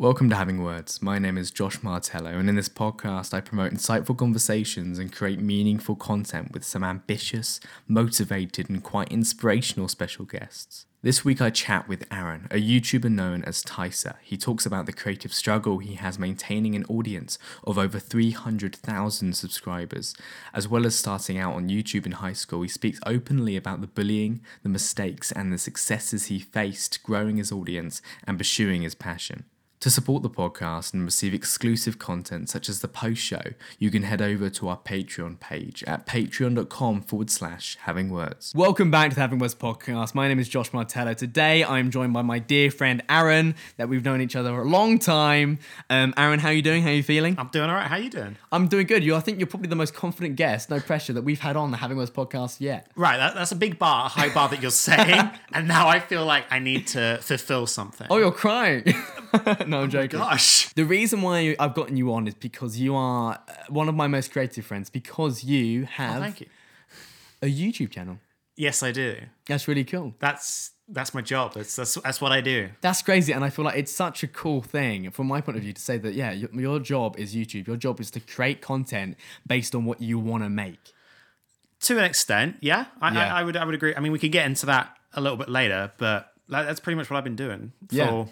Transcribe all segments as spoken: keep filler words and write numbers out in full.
Welcome to Having Words. My name is Josh Martello, and in this podcast, I promote insightful conversations and create meaningful content with some ambitious, motivated, and quite inspirational special guests. This week, I chat with Aaron, a YouTuber known as Tyser. He talks about the creative struggle he has maintaining an audience of over three hundred thousand subscribers. As well as starting out on YouTube in high school, he speaks openly about the bullying, the mistakes, and the successes he faced growing his audience and pursuing his passion. To support the podcast and receive exclusive content such as the post show, you can head over to our Patreon page at patreon.com forward slash having words. Welcome back to the Having Words podcast. My name is Josh Martello. Today I'm joined by my dear friend Aaron, that we've known each other for a long time. Um, Aaron, how are you doing? How are you feeling? I'm doing all right. How are you doing? I'm doing good. You, I think you're probably the most confident guest, no pressure, that we've had on the Having Words podcast yet. Right. That, that's a big bar, a high bar that you're setting. And now I feel like I need to fulfill something. Oh, you're crying. No, I'm joking. Oh my gosh. The reason why I've gotten you on is because you are one of my most creative friends, because you have oh, thank you. a YouTube channel. Yes, I do. That's really cool. That's that's my job. That's, that's that's what I do. That's crazy. And I feel like it's such a cool thing from my point of view to say that, yeah, your, your job is YouTube. Your job is to create content based on what you want to make. To an extent, yeah. I, yeah. I, I would I would agree. I mean, we could get into that a little bit later, but that's pretty much what I've been doing for... Yeah.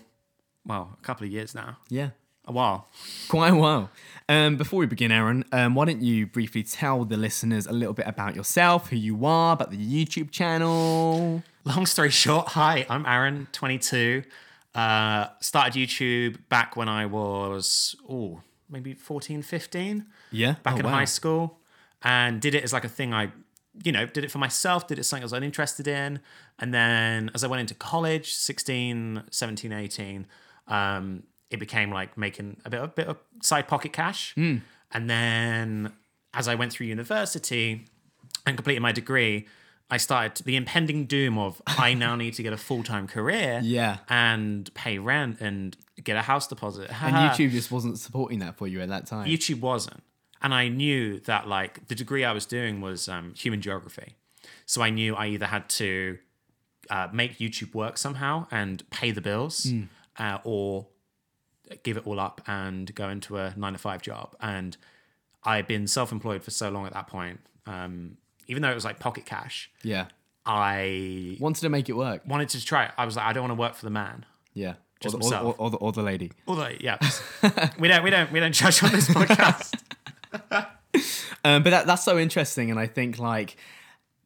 Well, a couple of years now. Yeah. A while. Quite a while. Um, before we begin, Aaron, um, why don't you briefly tell the listeners a little bit about yourself, who you are, about the YouTube channel? Long story short, hi, I'm Aaron, twenty-two. Uh, started YouTube back when I was, oh, maybe fourteen, fifteen. Yeah. Back oh, in wow. high school. And did it as like a thing I... you know, did it for myself, did it something I was uninterested in. And then as I went into college, sixteen, seventeen, eighteen, um, it became like making a bit, a bit of side pocket cash. Mm. And then as I went through university and completed my degree, I started the impending doom of I now need to get a full-time career yeah. and pay rent and get a house deposit. And YouTube just wasn't supporting that for you at that time. YouTube wasn't. And I knew that like the degree I was doing was um, human geography. So I knew I either had to uh, make YouTube work somehow and pay the bills mm. uh, or give it all up and go into a nine to five job. And I had been self-employed for so long at that point, um, even though it was like pocket cash. Yeah. I wanted to make it work. Wanted to try it. I was like, I don't want to work for the man. Yeah. Just or, myself. Or, or, or, the, or the lady. Or the, yeah. we don't, we don't, we don't judge on this podcast. um, but that, that's so interesting, and I think like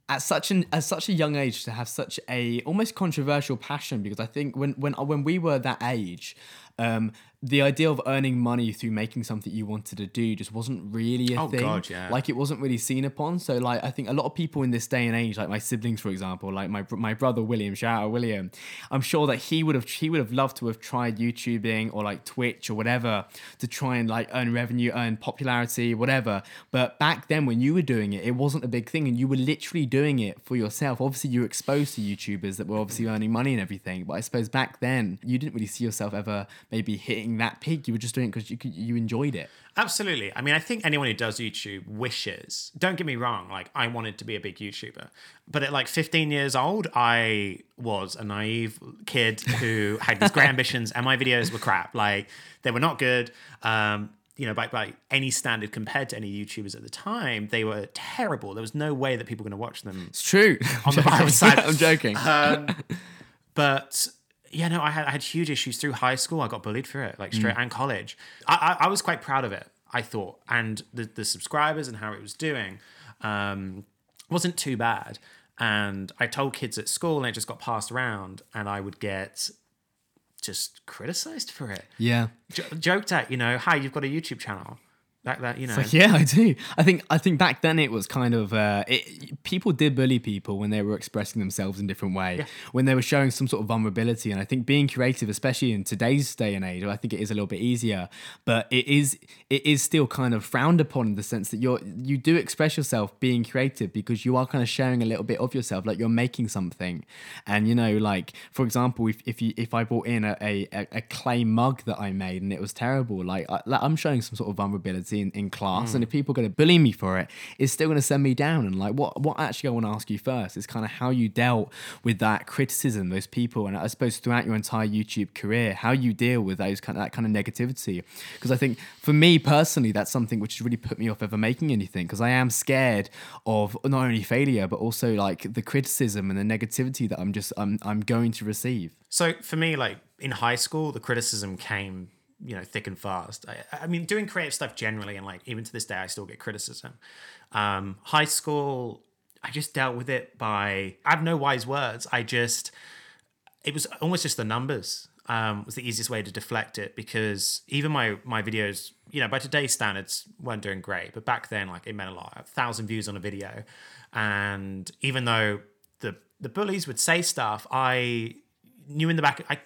at such an at such a young age to have such a almost controversial passion, because I think when when when we were that age, um, the idea of earning money through making something you wanted to do just wasn't really a oh, thing. God, yeah. Like it wasn't really seen upon. So like I think a lot of people in this day and age, like my siblings for example, like my my brother William, shout out William, I'm sure that he would have he would have loved to have tried YouTubing or like Twitch or whatever to try and like earn revenue, earn popularity, whatever. But back then when you were doing it, it wasn't a big thing, and you were literally doing it for yourself. Obviously you were exposed to YouTubers that were obviously earning money and everything, but I suppose back then you didn't really see yourself ever maybe hitting that peak. You were just doing it because you you enjoyed it. Absolutely. I mean, I think anyone who does YouTube wishes, don't get me wrong, like I wanted to be a big YouTuber, but at like fifteen years old, I was a naive kid who had these great ambitions, and my videos were crap. Like they were not good. Um, you know, by, by any standard compared to any YouTubers at the time, they were terrible. There was no way that people were going to watch them. It's true. On the viral side. I'm joking. Um, but... Yeah, no, I had I had huge issues through high school. I got bullied for it, like straight mm. and college. I, I I was quite proud of it, I thought, and the the subscribers and how it was doing um, wasn't too bad. And I told kids at school, and it just got passed around, and I would get just criticized for it. Yeah, J- joked at, you know, "Hey, you've got a YouTube channel." Back that, you know. Like, yeah, I do. I think I think back then it was kind of uh, it, people did bully people when they were expressing themselves in different way, yeah. when they were showing some sort of vulnerability. And I think being creative, especially in today's day and age, I think it is a little bit easier, but it is it is still kind of frowned upon in the sense that you're you do express yourself being creative, because you are kind of sharing a little bit of yourself, like you're making something. And you know, like for example, if if you if I brought in a a, a clay mug that I made and it was terrible, like I, I'm showing some sort of vulnerability. intensity in, in class, mm. and if people are going to bully me for it, it's still going to send me down. And like, what what actually I want to ask you first is kind of how you dealt with that criticism, those people, and I suppose throughout your entire YouTube career, how you deal with those kind of, that kind of negativity. Because I think for me personally, that's something which has really put me off ever making anything, because I am scared of not only failure, but also like the criticism and the negativity that I'm just I'm I'm going to receive. So for me, like in high school, the criticism came, you know, thick and fast. I, I mean, doing creative stuff generally, and like even to this day, I still get criticism. Um, high school, I just dealt with it by, I have no wise words. I just, it was almost just the numbers um, was the easiest way to deflect it, because even my my videos, you know, by today's standards, weren't doing great. But back then, like it meant a lot. A thousand views on a video. And even though the the bullies would say stuff, I knew in the back, I,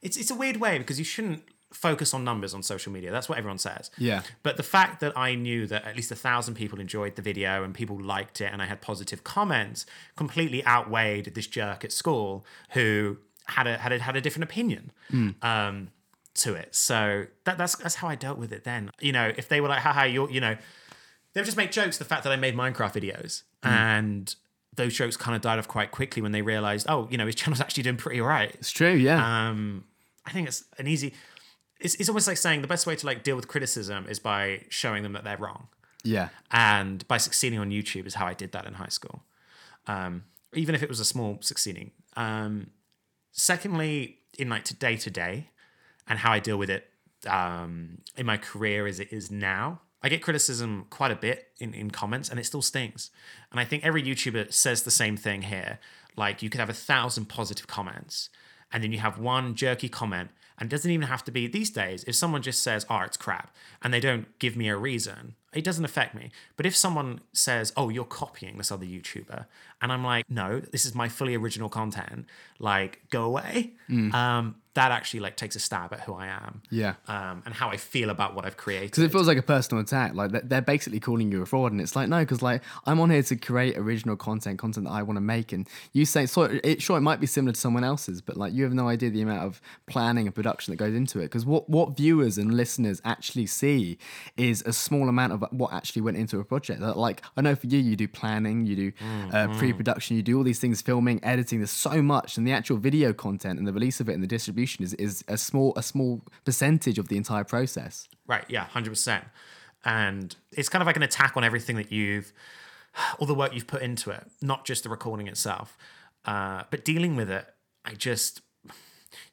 it's it's a weird way because you shouldn't focus on numbers on social media. That's what everyone says. Yeah. But the fact that I knew that at least a thousand people enjoyed the video and people liked it and I had positive comments completely outweighed this jerk at school who had a had a, had a different opinion mm. um, to it. So that that's that's how I dealt with it then. You know, if they were like, haha, you're, you know, they would just make jokes, the fact that I made Minecraft videos. Mm. And those jokes kind of died off quite quickly when they realized, oh, you know, his channel's actually doing pretty all right. It's true, yeah. Um, I think it's an easy... It's, it's almost like saying the best way to like deal with criticism is by showing them that they're wrong. Yeah. And by succeeding on YouTube is how I did that in high school. Um, even if it was a small succeeding. Um, secondly, in like to day to day and how I deal with it um, in my career as it is now, I get criticism quite a bit in, in comments and it still stings. And I think every YouTuber says the same thing here. Like you could have a thousand positive comments and then you have one jerky comment. And it doesn't even have to be these days. If someone just says, oh, it's crap, and they don't give me a reason, it doesn't affect me. But if someone says, oh, you're copying this other YouTuber, and I'm like, no, this is my fully original content, like, go away. Mm. Um, that actually like takes a stab at who I am. Yeah. Um, and how I feel about what I've created. Because it feels like a personal attack. Like they're basically calling you a fraud. And it's like, no, because like I'm on here to create original content, content that I want to make. And you say, so it, sure, it might be similar to someone else's, but like you have no idea the amount of planning and production that goes into it. Because what, what viewers and listeners actually see is a small amount of what actually went into a project. Like I know for you, you do planning, you do mm, uh, pre-production, you do all these things, filming, editing. There's so much, and the actual video content and the release of it and the distribution is is a small a small percentage of the entire process. Right. Yeah. one hundred percent. And it's kind of like an attack on everything that you've, all the work you've put into it, not just the recording itself, uh, but dealing with it. I just,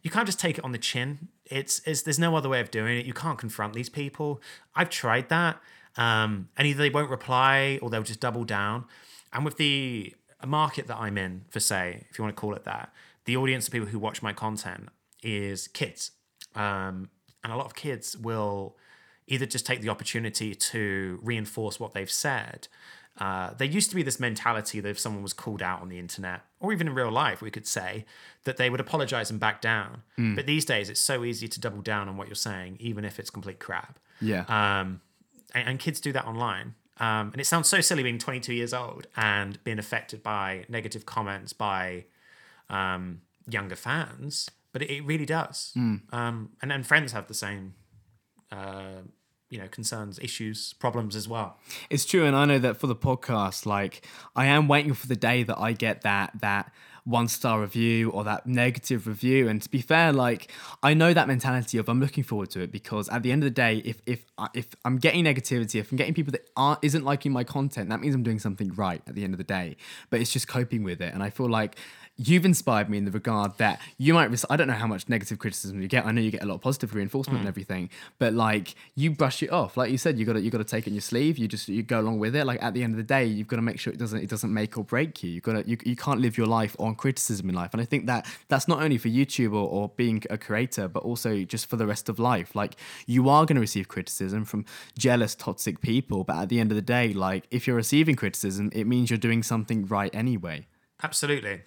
you can't just take it on the chin. It's it's there's no other way of doing it. You can't confront these people. I've tried that. Um, and either they won't reply or they'll just double down. And with the market that I'm in, for say, if you want to call it that, the audience of people who watch my content is kids. Um, and a lot of kids will either just take the opportunity to reinforce what they've said. Uh, there used to be this mentality that if someone was called out on the internet, or even in real life, we could say that they would apologize and back down. Mm. But these days, it's so easy to double down on what you're saying, even if it's complete crap. Yeah. Um, and kids do that online. Um, and it sounds so silly being twenty-two years old and being affected by negative comments by um, younger fans, but it, it really does. Mm. Um, and then friends have the same uh, you know, concerns, issues, problems as well. It's true. And I know that for the podcast, like I am waiting for the day that I get that, that, one star review or that negative review. And to be fair, like I know that mentality of I'm looking forward to it, because at the end of the day, if if if I'm getting negativity, if I'm getting people that aren't isn't liking my content, that means I'm doing something right at the end of the day. But it's just coping with it. And I feel like you've inspired me in the regard that you might rec- I don't know how much negative criticism you get. I know you get a lot of positive reinforcement mm. and everything, but like you brush it off. Like you said, you got to you got to take it in your sleeve. You just you go along with it. Like at the end of the day, you've got to make sure it doesn't it doesn't make or break you. You got to you you can't live your life on criticism in life. And I think that that's not only for YouTube or, or being a creator, but also just for the rest of life. Like you are going to receive criticism from jealous, toxic people, but at the end of the day, like if you're receiving criticism, it means you're doing something right anyway. Absolutely.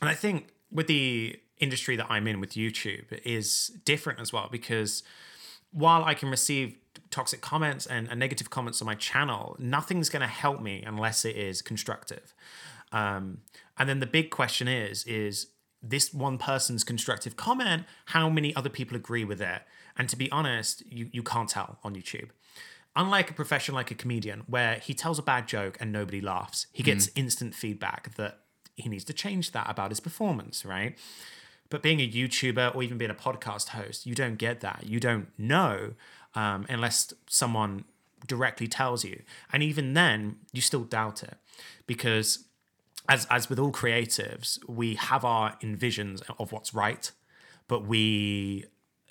And I think with the industry that I'm in with YouTube, it is different as well, because while I can receive toxic comments and, and negative comments on my channel, nothing's going to help me unless it is constructive. Um, and then the big question is, is this one person's constructive comment, how many other people agree with it? And to be honest, you, you can't tell on YouTube. Unlike a profession like a comedian, where he tells a bad joke and nobody laughs, he gets mm. instant feedback that he needs to change that about his performance, right? But being a YouTuber or even being a podcast host, you don't get that. You don't know um, unless someone directly tells you. And even then, you still doubt it, because as as with all creatives, we have our envisions of what's right, but we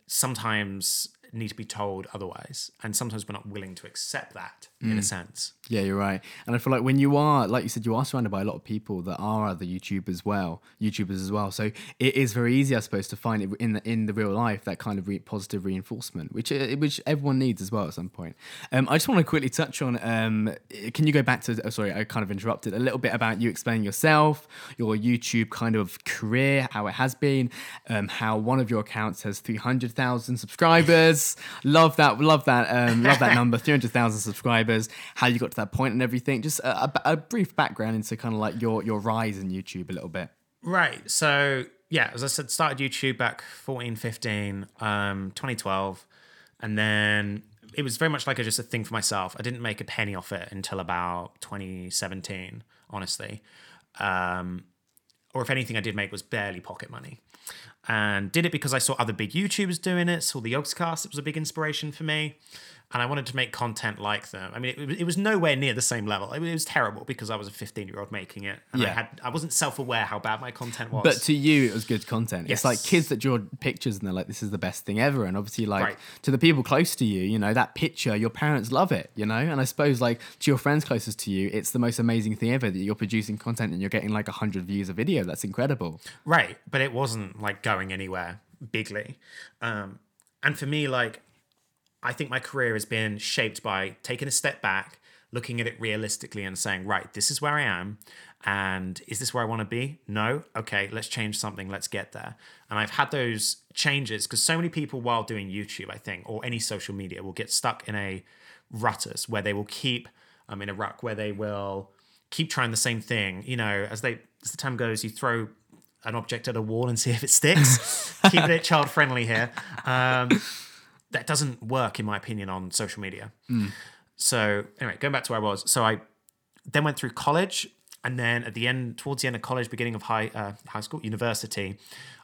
sometimes need to be told otherwise, and sometimes we're not willing to accept that mm. in a sense. Yeah, you're right. And I feel like when you are, like you said, you are surrounded by a lot of people that are other YouTubers as well, YouTubers as well. So it is very easy, I suppose, to find it in the, in the real life, that kind of re- positive reinforcement, which which everyone needs as well at some point. Um, I just want to quickly touch on. Um, can you go back to? Oh, sorry, I kind of interrupted a little bit about you explaining yourself, your YouTube kind of career, how it has been, um, how one of your accounts has three hundred thousand subscribers. Love that, love that, um, love that number, three hundred thousand subscribers, how you got to that point and everything. Just a, a, a brief background into kind of like your, your rise in YouTube a little bit. Right. So yeah, as I said, started YouTube back fourteen, fifteen, um, twenty twelve. And then it was very much like a, just a thing for myself. I didn't make a penny off it until about twenty seventeen, honestly. Um, or if anything I did make was barely pocket money. And did it because I saw other big YouTubers doing it, saw the Yogscast, it was a big inspiration for me, and I wanted to make content like them. I mean, it, it was nowhere near the same level. It was terrible because I was a fifteen-year-old making it, and yeah. I had I wasn't self-aware how bad my content was. But to you, it was good content. Yes. It's like kids that draw pictures, and they're like, this is the best thing ever. And obviously, like, right. to the people close to you, you know, that picture, your parents love it, you know? And I suppose, like, to your friends closest to you, it's the most amazing thing ever that you're producing content and you're getting, like, one hundred views a video. That's incredible. Right, but it wasn't, like, go going anywhere bigly. Um, and for me, like, I think my career has been shaped by taking a step back, looking at it realistically and saying, right, this is where I am. And is this where I want to be? No. Okay, let's change something. Let's get there. And I've had those changes because so many people while doing YouTube, I think, or any social media will get stuck in a rutus where they will keep, um, in a ruck where they will keep trying the same thing. You know, as they, as the time goes, you throw an object at a wall and see if it sticks. Keeping it child friendly here. Um, that doesn't work, in my opinion, on social media. Mm. So anyway, going back to where I was. So I then went through college, and then at the end, towards the end of college, beginning of high uh, high school, university,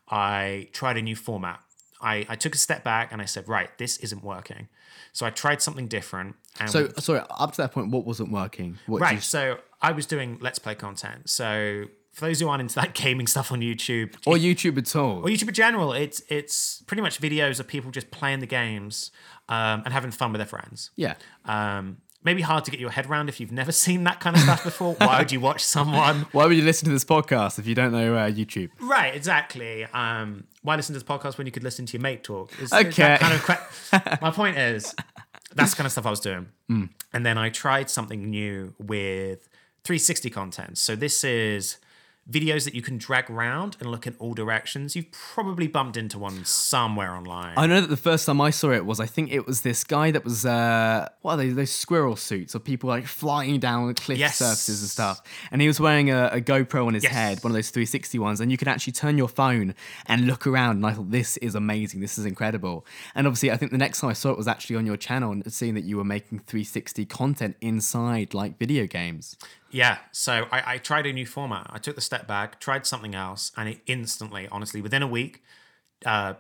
I tried a new format. I, I took a step back and I said, right, this isn't working. So I tried something different. And so sorry, up to that point, what wasn't working? What right. You... So I was doing Let's Play content. So for those who aren't into that gaming stuff on YouTube. Or YouTube at all. Or YouTube in general. It's it's pretty much videos of people just playing the games um, and having fun with their friends. Yeah. Um, maybe hard to get your head around if you've never seen that kind of stuff before. Why would you watch someone? Why would you listen to this podcast if you don't know uh, YouTube? Right, exactly. Um, why listen to this podcast when you could listen to your mate talk? It's, okay. It's that kind of cra- My point is, that's the kind of stuff I was doing. Mm. And then I tried something new with three sixty content. So this is videos that you can drag around and look in all directions. You've probably bumped into one somewhere online. I know that the first time I saw it was, I think it was this guy that was, uh, what are they, those squirrel suits of people like flying down cliff yes. surfaces and stuff. And he was wearing a, a GoPro on his yes. head, one of those three sixty ones, and you could actually turn your phone and look around. And I thought, this is amazing. This is incredible. And obviously, I think the next time I saw it was actually on your channel and seeing that you were making three sixty content inside like video games. Yeah, so I, I tried a new format. I took the step back, tried something else, and it instantly, honestly, within a week, uh,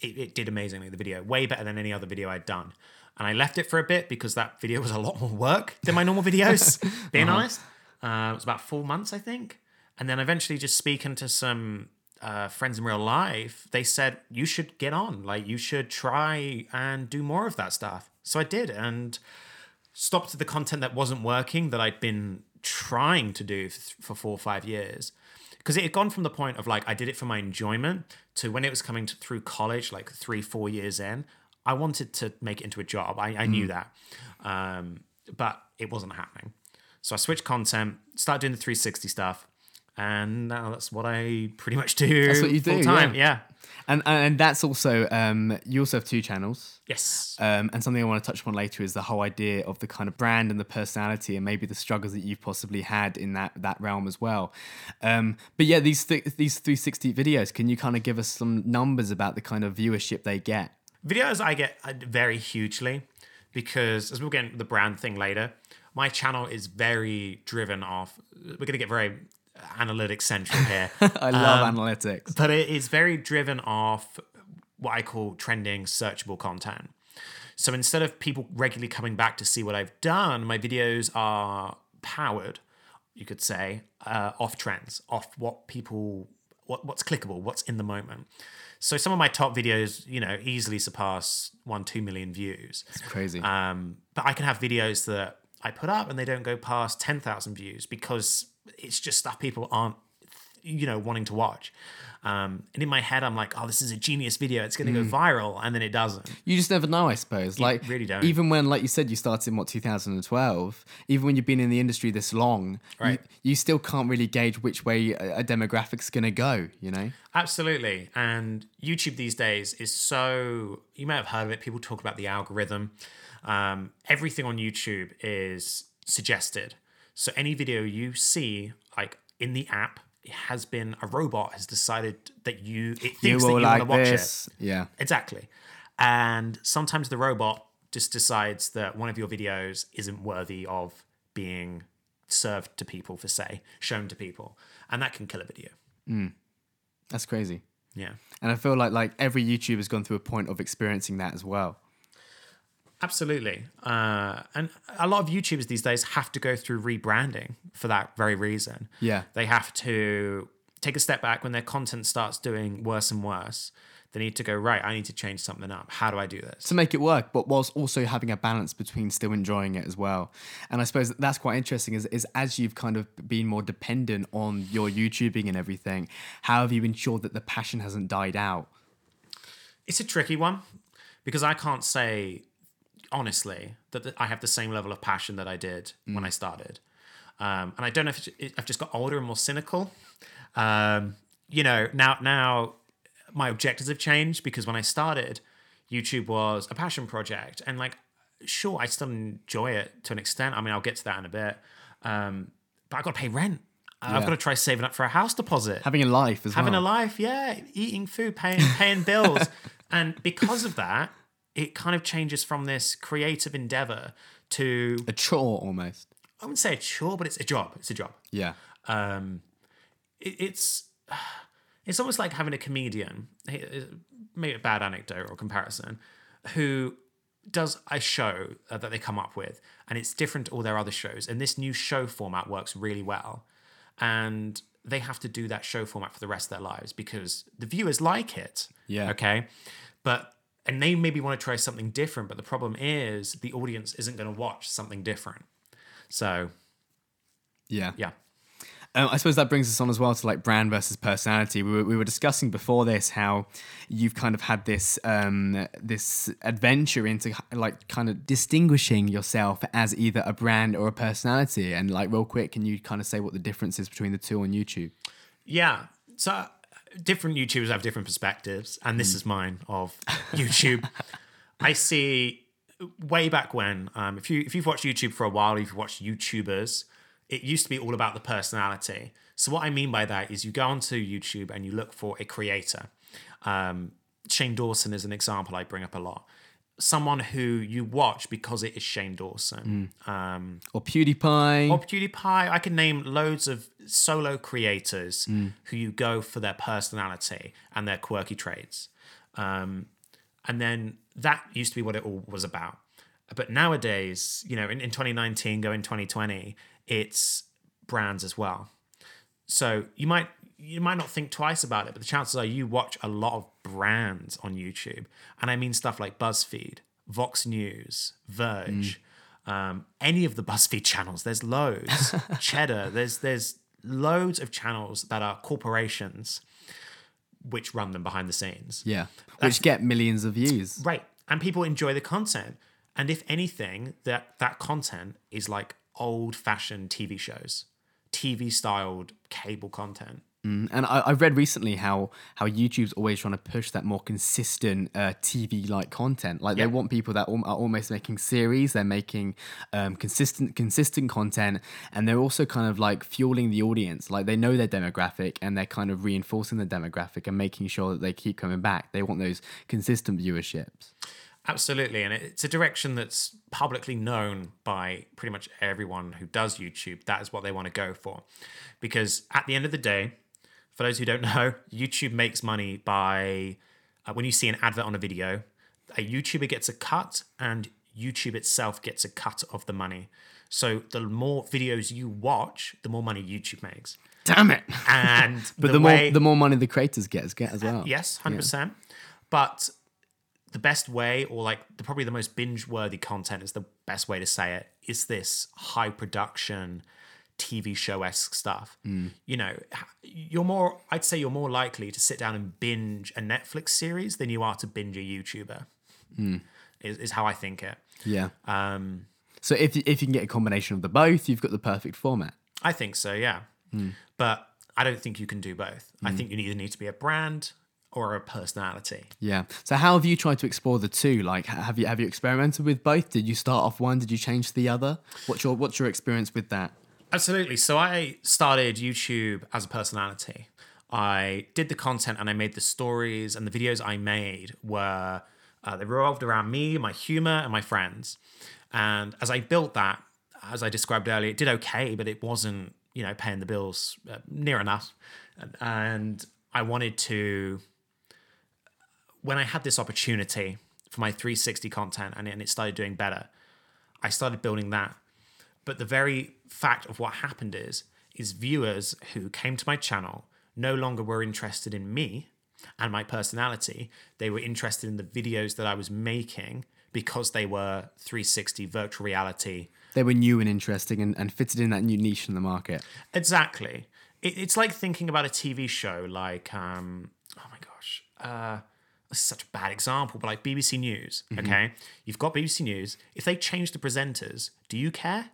it, it did amazingly, the video. Way better than any other video I'd done. And I left it for a bit because that video was a lot more work than my normal videos, being uh-huh. honest. Uh, it was about four months, I think. And then eventually just speaking to some uh, friends in real life, they said, you should get on. Like, you should try and do more of that stuff. So I did, and stopped the content that wasn't working that I'd been trying to do for four or five years, because it had gone from the point of like I did it for my enjoyment to when it was coming to, through college, like three four years in, I wanted to make it into a job. I, I mm. knew that, um, but it wasn't happening. So I switched content, started doing the three sixty stuff, and now that's what I pretty much do. That's what you do full time. Yeah. yeah. And and that's also, um, you also have two channels. Yes. Um, and something I want to touch upon later is the whole idea of the kind of brand and the personality and maybe the struggles that you've possibly had in that that realm as well. Um, but yeah, these th- these three sixty videos, can you kind of give us some numbers about the kind of viewership they get? Videos I get vary hugely. because as we'll get into the brand thing later, my channel is very driven off. We're going to get very analytics central here. I love um, analytics. But it is very driven off what I call trending searchable content. So instead of people regularly coming back to see what I've done, my videos are powered, you could say, uh, off trends, off what people, what what's clickable, what's in the moment. So some of my top videos, you know, easily surpass one, two million views. It's crazy. Um, but I can have videos that I put up and they don't go past ten thousand views because it's just stuff people aren't, you know, wanting to watch. Um, and in my head, I'm like, oh, this is a genius video. It's going to mm. go viral. And then it doesn't. You just never know, I suppose. You like, really don't. Even when, like you said, you started in, what, two thousand twelve, even when you've been in the industry this long, right. you, you still can't really gauge which way a, a demographic's going to go, you know? Absolutely. And YouTube these days is so, you may have heard of it. People talk about the algorithm. Um, everything on YouTube is suggested. So any video you see, like in the app, it has been a robot has decided that you it thinks you that you like want to watch this. It. Yeah, exactly. And sometimes the robot just decides that one of your videos isn't worthy of being served to people, for say, shown to people, and that can kill a video. Mm. That's crazy. Yeah, and I feel like like every YouTuber has gone through a point of experiencing that as well. Absolutely. Uh, and a lot of YouTubers these days have to go through rebranding for that very reason. Yeah. They have to take a step back when their content starts doing worse and worse. They need to go, right, I need to change something up. How do I do this? To make it work, but whilst also having a balance between still enjoying it as well. And I suppose that's quite interesting is, is as you've kind of been more dependent on your YouTubing and everything, how have you ensured that the passion hasn't died out? It's a tricky one because I can't say... honestly, that I have the same level of passion that I did mm. when I started. Um, and I don't know if I've just got older and more cynical. Um, you know, now now my objectives have changed because when I started, YouTube was a passion project. And like, sure, I still enjoy it to an extent. I mean, I'll get to that in a bit. Um, but I've got to pay rent. Yeah. I've got to try saving up for a house deposit. Having a life as Having well. Having a life, yeah. Eating food, paying, paying bills. And because of that, it kind of changes from this creative endeavor to a chore almost. I wouldn't say a chore, but it's a job. It's a job. Yeah. Um, it, it's it's almost like having a comedian, maybe a bad anecdote or comparison, who does a show that they come up with, and it's different to all their other shows. And this new show format works really well, and they have to do that show format for the rest of their lives because the viewers like it. Yeah. Okay, but. And they maybe want to try something different, but the problem is the audience isn't going to watch something different. So, yeah. Yeah. Um, I suppose that brings us on as well to like brand versus personality. We were, we were discussing before this how you've kind of had this um, this adventure into like kind of distinguishing yourself as either a brand or a personality. And like real quick, can you kind of say what the difference is between the two on YouTube? Yeah. So... different YouTubers have different perspectives, and this mm. is mine of YouTube. I see way back when, um, if you if you've watched YouTube for a while, if you've watched YouTubers, it used to be all about the personality. So what I mean by that is you go onto YouTube and you look for a creator. Um, Shane Dawson is an example I bring up a lot. Someone who you watch because it is Shane Dawson. Mm. Um, or PewDiePie. Or PewDiePie. I can name loads of solo creators mm. who you go for their personality and their quirky traits. Um, and then that used to be what it all was about. But nowadays, you know, in, in twenty nineteen, going twenty twenty, it's brands as well. So you might... you might not think twice about it, but the chances are you watch a lot of brands on YouTube. And I mean stuff like BuzzFeed, Vox News, Verge, mm. um, any of the BuzzFeed channels. There's loads. Cheddar. There's there's loads of channels that are corporations which run them behind the scenes. Yeah, That's, which get millions of views. Right. And people enjoy the content. And if anything, that, that content is like old-fashioned T V shows, T V-styled cable content. Mm, and I, I read recently how, how YouTube's always trying to push that more consistent uh, T V-like content. Like yeah. they want people that al- are almost making series, they're making um, consistent consistent content, and they're also kind of like fueling the audience. Like they know their demographic and they're kind of reinforcing the demographic and making sure that they keep coming back. They want those consistent viewerships. Absolutely. And it's a direction that's publicly known by pretty much everyone who does YouTube. That is what they want to go for. Because at the end of the day, for those who don't know, YouTube makes money by uh, when you see an advert on a video, a YouTuber gets a cut and YouTube itself gets a cut of the money. So the more videos you watch, the more money YouTube makes. Damn it. And but the, the, way, more, the more money the creators get, get as well. Uh, yes, one hundred percent. Yeah. But the best way, or like the, probably the most binge-worthy content is the best way to say it, is this high production T V show-esque stuff. Mm. You know, you're more, I'd say you're more likely to sit down and binge a Netflix series than you are to binge a YouTuber, mm. is, is how I think it. Yeah. Um, so if, if you can get a combination of the both, you've got the perfect format. I think so, yeah. Mm. But I don't think you can do both. Mm. I think you either need to be a brand or a personality. Yeah. So how have you tried to explore the two? Like, have you have you experimented with both? Did you start off one? Did you change the other? What's your what's your experience with that? Absolutely. So I started YouTube as a personality. I did the content and I made the stories, and the videos I made were uh, they revolved around me, my humor, and my friends. And as I built that, as I described earlier, it did okay, but it wasn't, you know, paying the bills uh, near enough. And I wanted to. When I had this opportunity for my three sixty content and it started doing better, I started building that. But the very fact of what happened is, is viewers who came to my channel no longer were interested in me and my personality. They were interested in the videos that I was making because they were three sixty virtual reality. They were new and interesting and, and fitted in that new niche in the market. Exactly. It, it's like thinking about a T V show like, um, oh my gosh, uh, this is such a bad example, but like B B C News, mm-hmm. okay? You've got B B C News. If they change the presenters, do you care?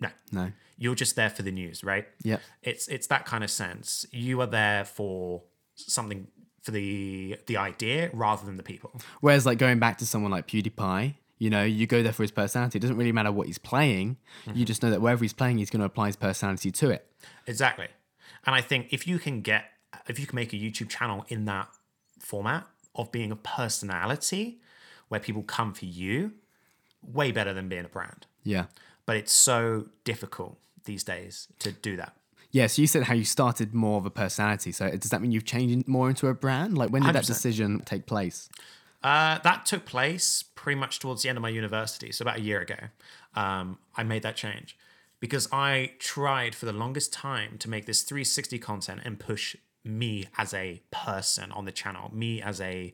No. No. You're just there for the news, right? Yeah. It's it's that kind of sense. You are there for something, for the the idea rather than the people. Whereas like going back to someone like PewDiePie, you know, you go there for his personality. It doesn't really matter what he's playing. Mm-hmm. You just know that wherever he's playing, he's going to apply his personality to it. Exactly. And I think if you can get, if you can make a YouTube channel in that format, of being a personality where people come for you, way better than being a brand. Yeah. But it's so difficult these days to do that. Yeah, so you said how you started more of a personality. So does that mean you've changed more into a brand? Like when did one hundred percent. That decision take place? Uh, that took place pretty much towards the end of my university. So about a year ago, um, I made that change because I tried for the longest time to make this three sixty content and push me as a person on the channel, me as a,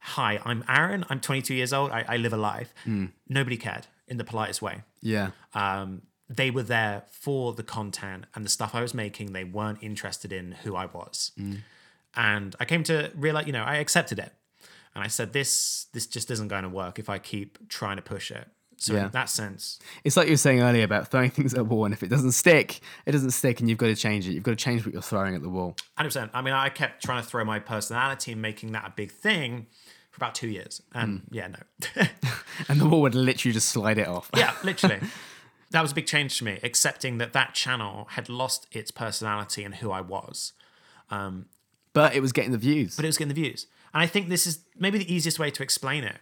hi, I'm Aaron, I'm twenty-two years old, I, I live a life. Mm. Nobody cared in the politest way. Yeah. Um, they were there for the content and the stuff I was making. They weren't interested in who I was. Mm. And I came to realize, you know, I accepted it. And I said, this, this just isn't going to work if I keep trying to push it. So yeah. In that sense. It's like you were saying earlier about throwing things at a wall, and if it doesn't stick, it doesn't stick and you've got to change it. You've got to change what you're throwing at the wall. one hundred percent. I mean, I kept trying to throw my personality and making that a big thing for about two years. And mm. yeah, no. And the wall would literally just slide it off. Yeah, literally. That was a big change to me, accepting that that channel had lost its personality and who I was. Um, but it was getting the views. But it was getting the views. And I think this is maybe the easiest way to explain it,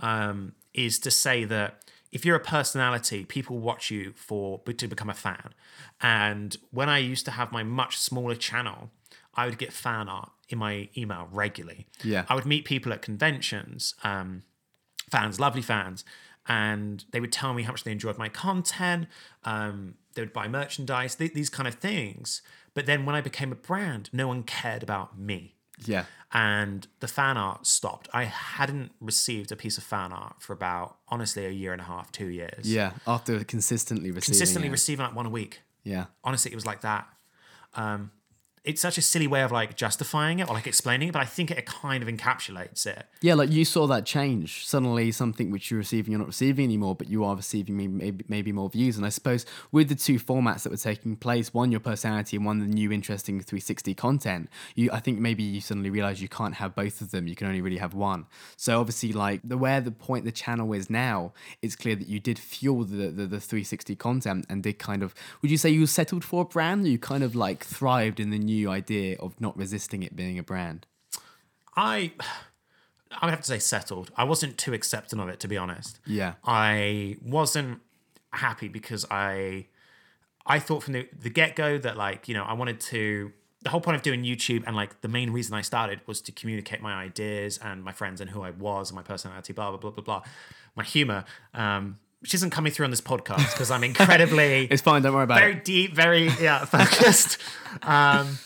um, is to say that if you're a personality, people watch you for to become a fan. And when I used to have my much smaller channel, I would get fan art in my email regularly. Yeah, I would meet people at conventions, um, fans, lovely fans, and they would tell me how much they enjoyed my content. Um, they would buy merchandise, th- these kind of things. But then when I became a brand, no one cared about me. Yeah. And the fan art stopped. I hadn't received a piece of fan art for about, honestly, a year and a half, two years. Yeah, after consistently receiving Consistently it. receiving like one a week. Yeah. Honestly, it was like that. Um, it's such a silly way of like justifying it or like explaining it, but I think it kind of encapsulates it. Yeah, like you saw that change. Suddenly something which you're receiving, you're not receiving anymore, but you are receiving maybe, maybe more views. And I suppose with the two formats that were taking place, one your personality and one the new interesting three sixty content, you, I think maybe you suddenly realize you can't have both of them. You can only really have one. So obviously like the where the point the channel is now, it's clear that you did fuel the, the, the three sixty content and did kind of, would you say you settled for a brand? You kind of like thrived in the new new idea of not resisting it being a brand? I I would have to say settled. I wasn't too accepting of it, to be honest. Yeah. I wasn't happy because I I thought from the, the get-go that, like, you know, I wanted to... The whole point of doing YouTube and, like, the main reason I started was to communicate my ideas and my friends and who I was and my personality, blah, blah, blah, blah, blah. My humor, um, which isn't coming through on this podcast because I'm incredibly... It's fine, don't worry about very it. Very deep, very, yeah, focused. Um,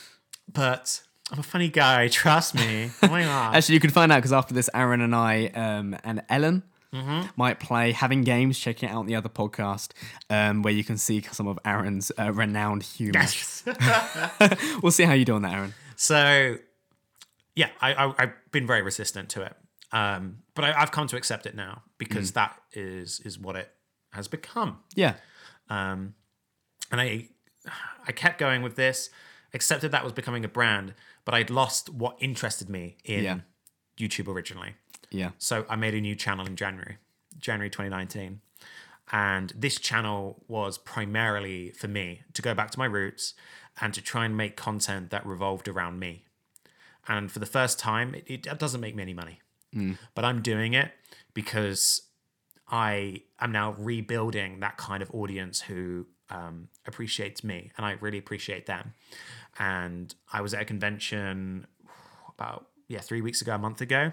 but... I'm a funny guy, trust me. Oh my God. Actually, you can find out because after this, Aaron and I um, and Ellen mm-hmm. might play Having Games. Check it out, the other podcast, um, where you can see some of Aaron's uh, renowned humor. Yes. We'll see how you do on that, Aaron. So, yeah, I, I, I've been very resistant to it. Um, but I, I've come to accept it now because mm. that is is what it has become. Yeah. Um, and I I kept going with this, accepted that was becoming a brand, but I'd lost what interested me in yeah. YouTube originally. Yeah. So I made a new channel in January, January twenty nineteen. And this channel was primarily for me to go back to my roots and to try and make content that revolved around me. And for the first time, it, it doesn't make me any money. Mm. But I'm doing it because I am now rebuilding that kind of audience who um, appreciates me. And I really appreciate them. And I was at a convention about, yeah, three weeks ago, a month ago.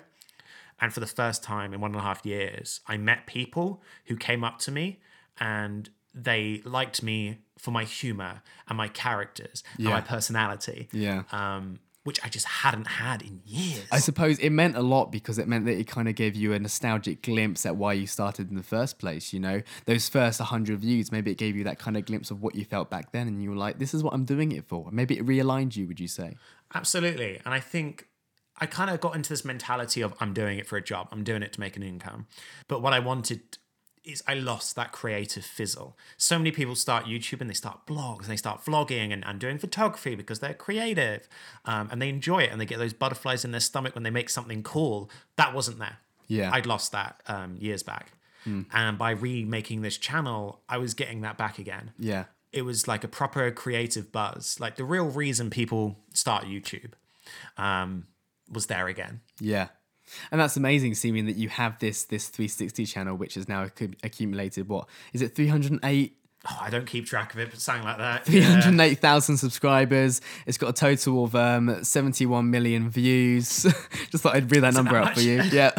And for the first time in one and a half years, I met people who came up to me and they liked me for my humor and my characters yeah. and my personality. Yeah. Um, which I just hadn't had in years. I suppose it meant a lot because it meant that it kind of gave you a nostalgic glimpse at why you started in the first place, you know? Those first one hundred views, maybe it gave you that kind of glimpse of what you felt back then and you were like, this is what I'm doing it for. Maybe it realigned you, would you say? Absolutely. And I think I kind of got into this mentality of I'm doing it for a job. I'm doing it to make an income. But what I wanted is I lost that creative fizzle. So many people start YouTube and they start blogs and they start vlogging and, and doing photography because they're creative um, and they enjoy it and they get those butterflies in their stomach when they make something cool. That wasn't there. Yeah, I'd lost that um, years back. Mm. And by remaking this channel, I was getting that back again. Yeah, it was like a proper creative buzz. Like the real reason people start YouTube um, was there again. Yeah. And that's amazing, seeing that you have this this three sixty channel, which has now ac- accumulated, what, is it three hundred eight? Oh, I don't keep track of it, but something like that. three hundred eight thousand yeah. subscribers. It's got a total of um, seventy-one million views. Just thought I'd bring that Is number that out much? For you. Yeah.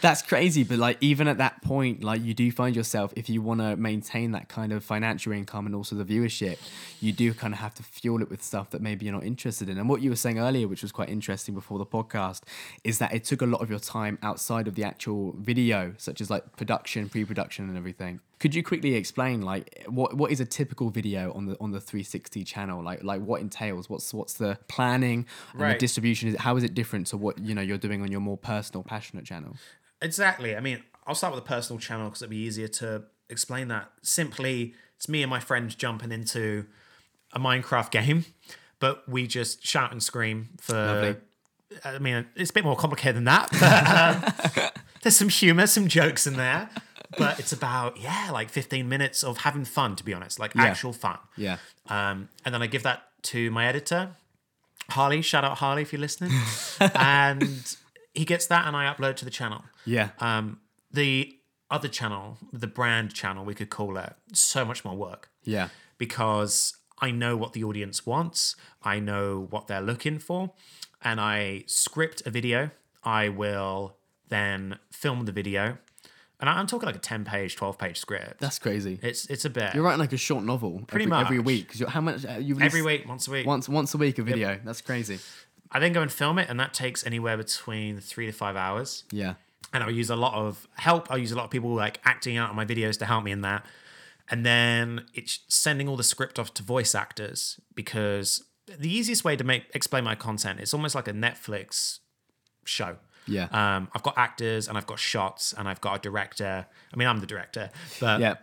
That's crazy. But like, even at that point, like you do find yourself, if you want to maintain that kind of financial income and also the viewership, you do kind of have to fuel it with stuff that maybe you're not interested in. And what you were saying earlier, which was quite interesting before the podcast, is that it took a lot of your time outside of the actual video, such as like production, pre-production and everything. Could you quickly explain, like, what what is a typical video on the on the three sixty channel? Like, like what entails? What's what's the planning and right. the distribution? How is it different to what, you know, you're doing on your more personal, passionate channel? Exactly. I mean, I'll start with the personal channel because it'd be easier to explain that. Simply, it's me and my friends jumping into a Minecraft game, but we just shout and scream for... Lovely. I mean, it's a bit more complicated than that, but um, there's some humor, some jokes in there. But it's about, yeah, like fifteen minutes of having fun, to be honest, like yeah. actual fun. Yeah. Um, and then I give that to my editor, Harley. Shout out Harley if you're listening. And he gets that and I upload to the channel. Yeah. Um, the other channel, the brand channel, we could call it, so much more work. Yeah. Because I know what the audience wants. I know what they're looking for. And I script a video. I will then film the video. And I'm talking like a ten-page, twelve-page script. That's crazy. It's it's a bit. You're writing like a short novel. Pretty every, much every week. You're, how much? Uh, you every week, once a week. Once once a week a video. Yep. That's crazy. I then go and film it, and that takes anywhere between three to five hours. Yeah. And I'll use a lot of help. I'll use a lot of people like acting out on my videos to help me in that. And then it's sending all the script off to voice actors because the easiest way to make explain my content is almost like a Netflix show. Yeah. Um, I've got actors and I've got shots and I've got a director. I mean, I'm the director, but yeah.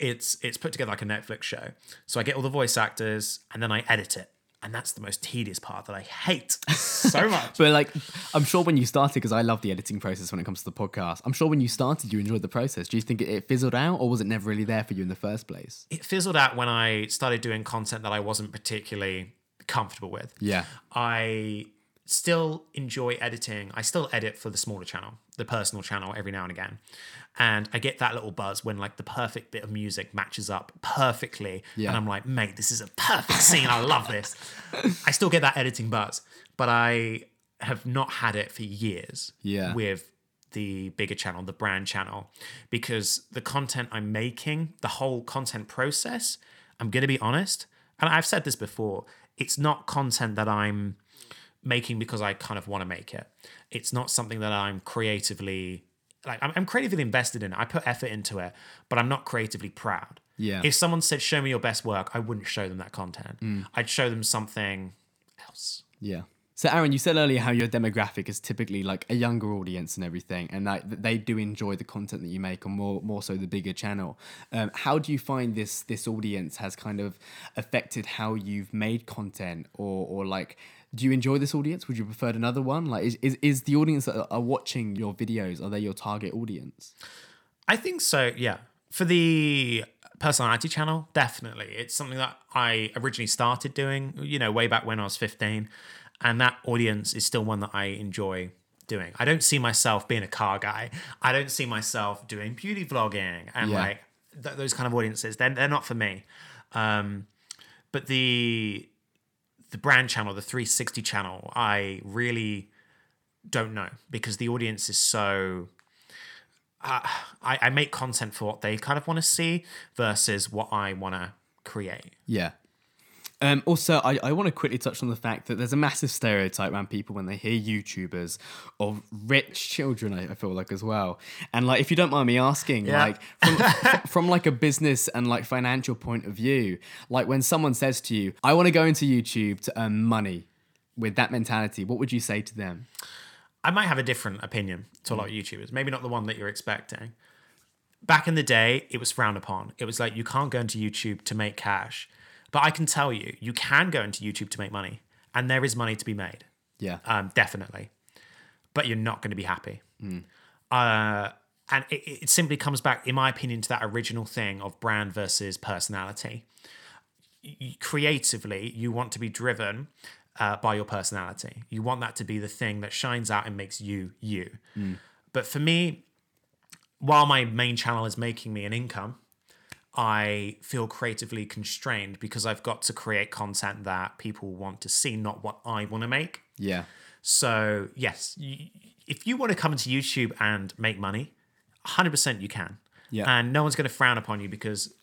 it's it's put together like a Netflix show. So I get all the voice actors and then I edit it. And that's the most tedious part that I hate so much. But like, I'm sure when you started, because I love the editing process when it comes to the podcast, I'm sure when you started, you enjoyed the process. Do you think it, it fizzled out or was it never really there for you in the first place? It fizzled out when I started doing content that I wasn't particularly comfortable with. Yeah. I... still enjoy editing. I still edit for the smaller channel, the personal channel, every now and again. And I get that little buzz when like the perfect bit of music matches up perfectly. Yeah. And I'm like, mate, this is a perfect scene. I love this. I still get that editing buzz, but I have not had it for years yeah. with the bigger channel, the brand channel, because the content I'm making, the whole content process, I'm going to be honest, and I've said this before, it's not content that I'm making because I kind of want to make it. It's not something that I'm creatively, like I'm, I'm creatively invested in it. I put effort into it, but I'm not creatively proud. Yeah. If someone said, show me your best work, I wouldn't show them that content. Mm. I'd show them something else. Yeah. So Aaron, you said earlier how your demographic is typically like a younger audience and everything, and like they do enjoy the content that you make, and more more so the bigger channel. Um, how do you find this this audience has kind of affected how you've made content, or or like do you enjoy this audience? Would you prefer another one? Like is is, is the audience that are watching your videos, are they your target audience? I think so. Yeah, for the personality channel, definitely. It's something that I originally started doing, you know, way back when I was fifteen. And that audience is still one that I enjoy doing. I don't see myself being a car guy. I don't see myself doing beauty vlogging and yeah. like th- those kind of audiences. They're, they're not for me. Um, but the the brand channel, the three sixty channel, I really don't know because the audience is so... Uh, I, I make content for what they kind of want to see versus what I want to create. Yeah. Um, also, I, I want to quickly touch on the fact that there's a massive stereotype around people when they hear YouTubers of rich children, I, I feel like as well. And like, if you don't mind me asking, yeah. like from, f- from like a business and like financial point of view, like when someone says to you, I want to go into YouTube to earn money with that mentality, what would you say to them? I might have a different opinion to a lot of YouTubers, maybe not the one that you're expecting. Back in the day, it was frowned upon. It was like, you can't go into YouTube to make cash. But I can tell you, you can go into YouTube to make money, and there is money to be made. Yeah, um, definitely. But you're not going to be happy. Mm. Uh, and it, it simply comes back, in my opinion, to that original thing of brand versus personality. You, creatively, you want to be driven uh, by your personality. You want that to be the thing that shines out and makes you, you. Mm. But for me, while my main channel is making me an income, I feel creatively constrained because I've got to create content that people want to see, not what I want to make. Yeah. So yes, you, if you want to come into YouTube and make money, one hundred percent you can. Yeah. And no one's going to frown upon you because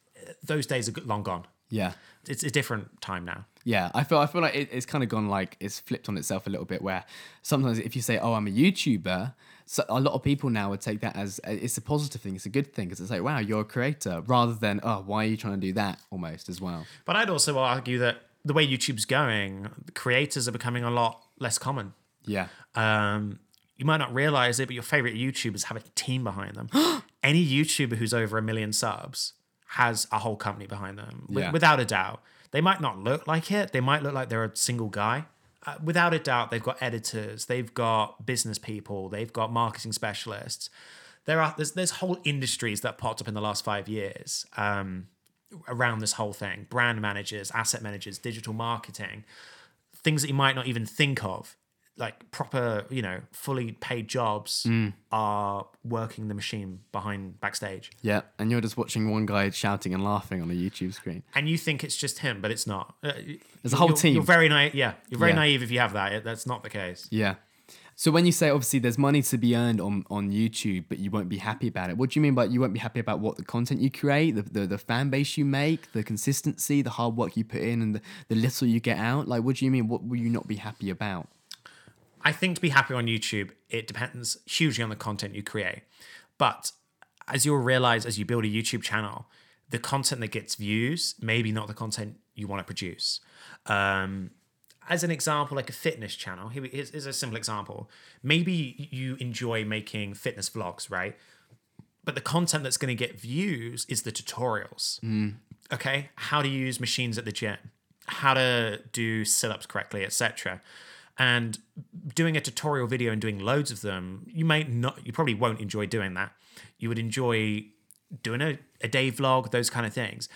those days are long gone. Yeah. It's a different time now. Yeah, I feel I feel like it, it's kind of gone like it's flipped on itself a little bit where sometimes if you say, oh, I'm a YouTuber, so a lot of people now would take that as it's a positive thing. It's a good thing because it's like, wow, you're a creator rather than, oh, why are you trying to do that almost as well? But I'd also argue that the way YouTube's going, creators are becoming a lot less common. Yeah. Um, you might not realize it, but your favorite YouTubers have a team behind them. Any YouTuber who's over a million subs has a whole company behind them, yeah. without a doubt. They might not look like it. They might look like they're a single guy. Uh, without a doubt, they've got editors, they've got business people, they've got marketing specialists. There are there's, there's whole industries that popped up in the last five years um, around this whole thing. Brand managers, asset managers, digital marketing, things that you might not even think of, like proper, you know, fully paid jobs mm. are working the machine behind backstage. Yeah. And you're just watching one guy shouting and laughing on a YouTube screen. And you think it's just him, but it's not. Uh, There's a whole you're, team. You're very naive. Yeah. You're very yeah. naive if you have that. That's not the case. Yeah. So when you say, obviously, there's money to be earned on, on YouTube, but you won't be happy about it. What do you mean by you won't be happy about what the content you create, the the, the fan base you make, the consistency, the hard work you put in and the, the little you get out? Like, what do you mean? What will you not be happy about? I think to be happy on YouTube, it depends hugely on the content you create. But as you'll realize, as you build a YouTube channel, the content that gets views, maybe not the content you want to produce. Um, as an example, like a fitness channel, here is a simple example. Maybe you enjoy making fitness vlogs, right? But the content that's going to get views is the tutorials. Mm. Okay, how to use machines at the gym, how to do sit-ups correctly, et cetera. And doing a tutorial video and doing loads of them, you may not, you probably won't enjoy doing that. You would enjoy doing a, a day vlog, those kind of things.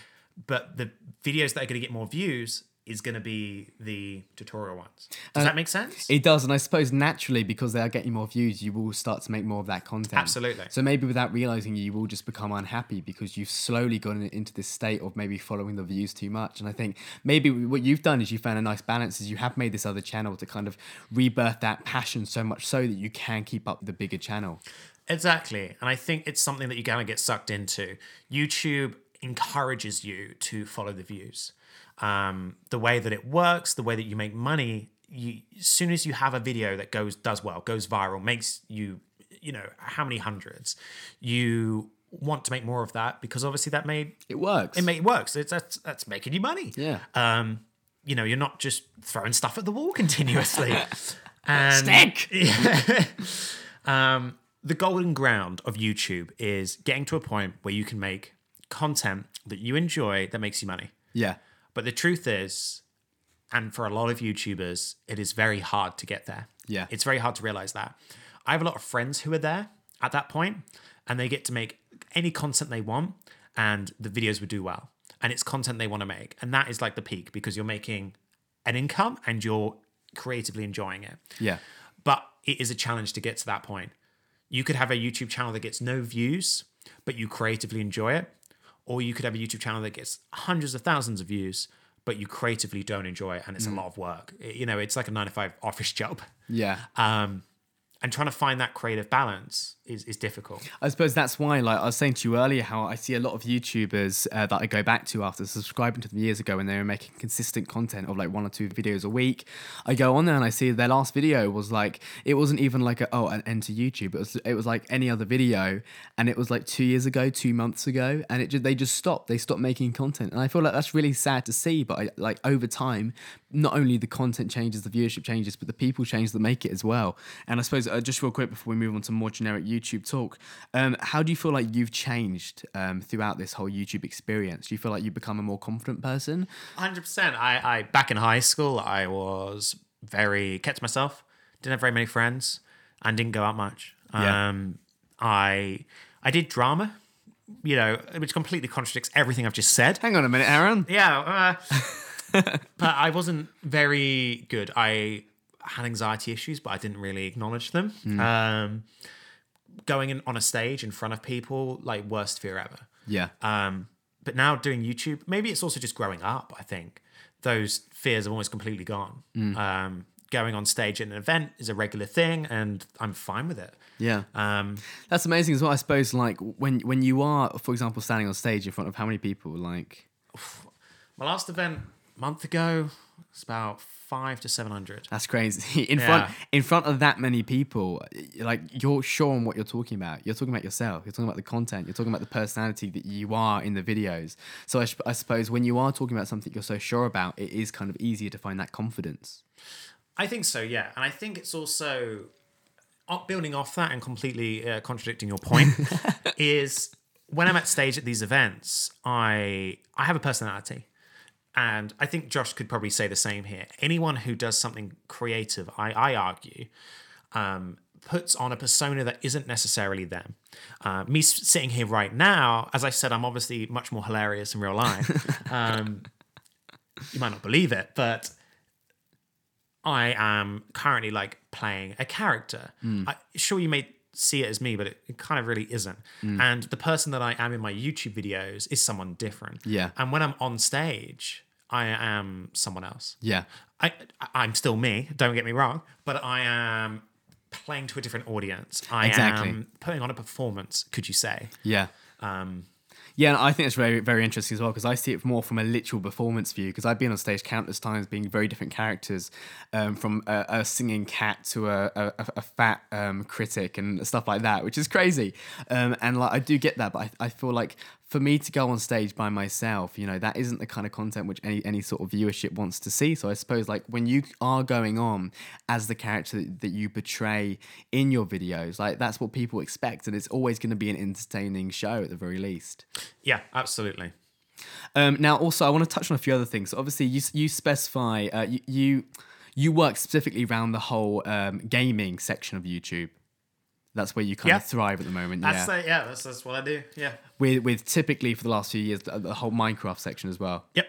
But the videos that are going to get more views is going to be the tutorial ones. Does uh, that make sense? It does. And I suppose naturally, because they are getting more views, you will start to make more of that content. Absolutely. So maybe without realizing it, you will just become unhappy because you've slowly gone into this state of maybe following the views too much. And I think maybe what you've done is you found a nice balance, is you have made this other channel to kind of rebirth that passion so much so that you can keep up the bigger channel. Exactly. And I think it's something that you kind of get sucked into. YouTube encourages you to follow the views. Um, the way that it works, the way that you make money, you, as soon as you have a video that goes, does well, goes viral, makes you, you know, how many hundreds, you want to make more of that because obviously that made... It works. It, made, it works. It's, that's, that's making you money. Yeah. Um, you know, you're not just throwing stuff at the wall continuously. And, stick! Yeah. um, the golden ground of YouTube is getting to a point where you can make content that you enjoy that makes you money. Yeah. But the truth is, and for a lot of YouTubers, it is very hard to get there. Yeah. It's very hard to realize that. I have a lot of friends who are there at that point, and they get to make any content they want, and the videos would do well. And it's content they want to make. And that is like the peak, because you're making an income and you're creatively enjoying it. Yeah. But it is a challenge to get to that point. You could have a YouTube channel that gets no views, but you creatively enjoy it. Or you could have a YouTube channel that gets hundreds of thousands of views, but you creatively don't enjoy it, and it's mm. a lot of work. It, you know, it's like a nine to five office job. Yeah. Um, and trying to find that creative balance is is difficult. I suppose that's why, like I was saying to you earlier, how I see a lot of YouTubers uh, that I go back to after subscribing to them years ago when they were making consistent content of like one or two videos a week. I go on there and I see their last video was like, it wasn't even like, a, oh, an end to YouTube. It was, it was like any other video. And it was like two years ago, two months ago. And it they just stopped. They stopped making content. And I feel like that's really sad to see. But I, like over time, not only the content changes, the viewership changes, but the people change that make it as well. And I suppose uh, just real quick before we move on to more generic YouTube talk, um, how do you feel like you've changed um, throughout this whole YouTube experience? Do you feel like you've become a more confident person? one hundred percent. I, I back in high school, I was very kept to myself, didn't have very many friends, and didn't go out much. Yeah. Um, I I did drama, you know, which completely contradicts everything I've just said. Hang on a minute, Aaron. Yeah. Uh, but I wasn't very good. I had anxiety issues, but I didn't really acknowledge them. Mm. Um, going in on a stage in front of people, like worst fear ever. Yeah. Um, but now doing YouTube, maybe it's also just growing up, I think. Those fears have almost completely gone. Mm. Um, going on stage at an event is a regular thing, and I'm fine with it. Yeah. Um, that's amazing as well. I suppose like when, when you are, for example, standing on stage in front of how many people? Like my last event a month ago, it's about five to seven hundred. That's crazy. In yeah. front, in front of that many people, like you're sure on what you're talking about. You're talking about yourself. You're talking about the content. You're talking about the personality that you are in the videos. So I, sh- I suppose when you are talking about something you're so sure about, it is kind of easier to find that confidence. I think so, yeah. And I think it's also building off that and completely uh, contradicting your point is when I'm at stage at these events, I I have a personality. And I think Josh could probably say the same here. Anyone who does something creative, I, I argue, um, puts on a persona that isn't necessarily them. Uh, me sitting here right now, as I said, I'm obviously much more hilarious in real life. Um, you might not believe it, but I am currently like playing a character. Mm. I, sure, you may see it as me, but it, it kind of really isn't. Mm. And the person that I am in my YouTube videos is someone different. Yeah. And when I'm on stage, I am someone else. Yeah. I, I'm still me, don't get me wrong, but I am playing to a different audience. I exactly. am putting on a performance, could you say? Yeah. Um, Yeah, I think it's very, very interesting as well, because I see it more from a literal performance view, because I've been on stage countless times being very different characters, um, from a, a singing cat to a, a, a fat um, critic and stuff like that, which is crazy. Um, and like I do get that, but I, I feel like for me to go on stage by myself, you know, that isn't the kind of content which any, any sort of viewership wants to see. So I suppose like when you are going on as the character that you portray in your videos, like that's what people expect. And it's always going to be an entertaining show at the very least. Yeah, absolutely. Um, now, also, I want to touch on a few other things. So obviously, you you specify, uh, you, you you work specifically around the whole um, gaming section of YouTube. That's where you kind yeah. of thrive at the moment. That's yeah, a, yeah that's, that's what I do. Yeah, with with typically for the last few years the whole Minecraft section as well. Yep.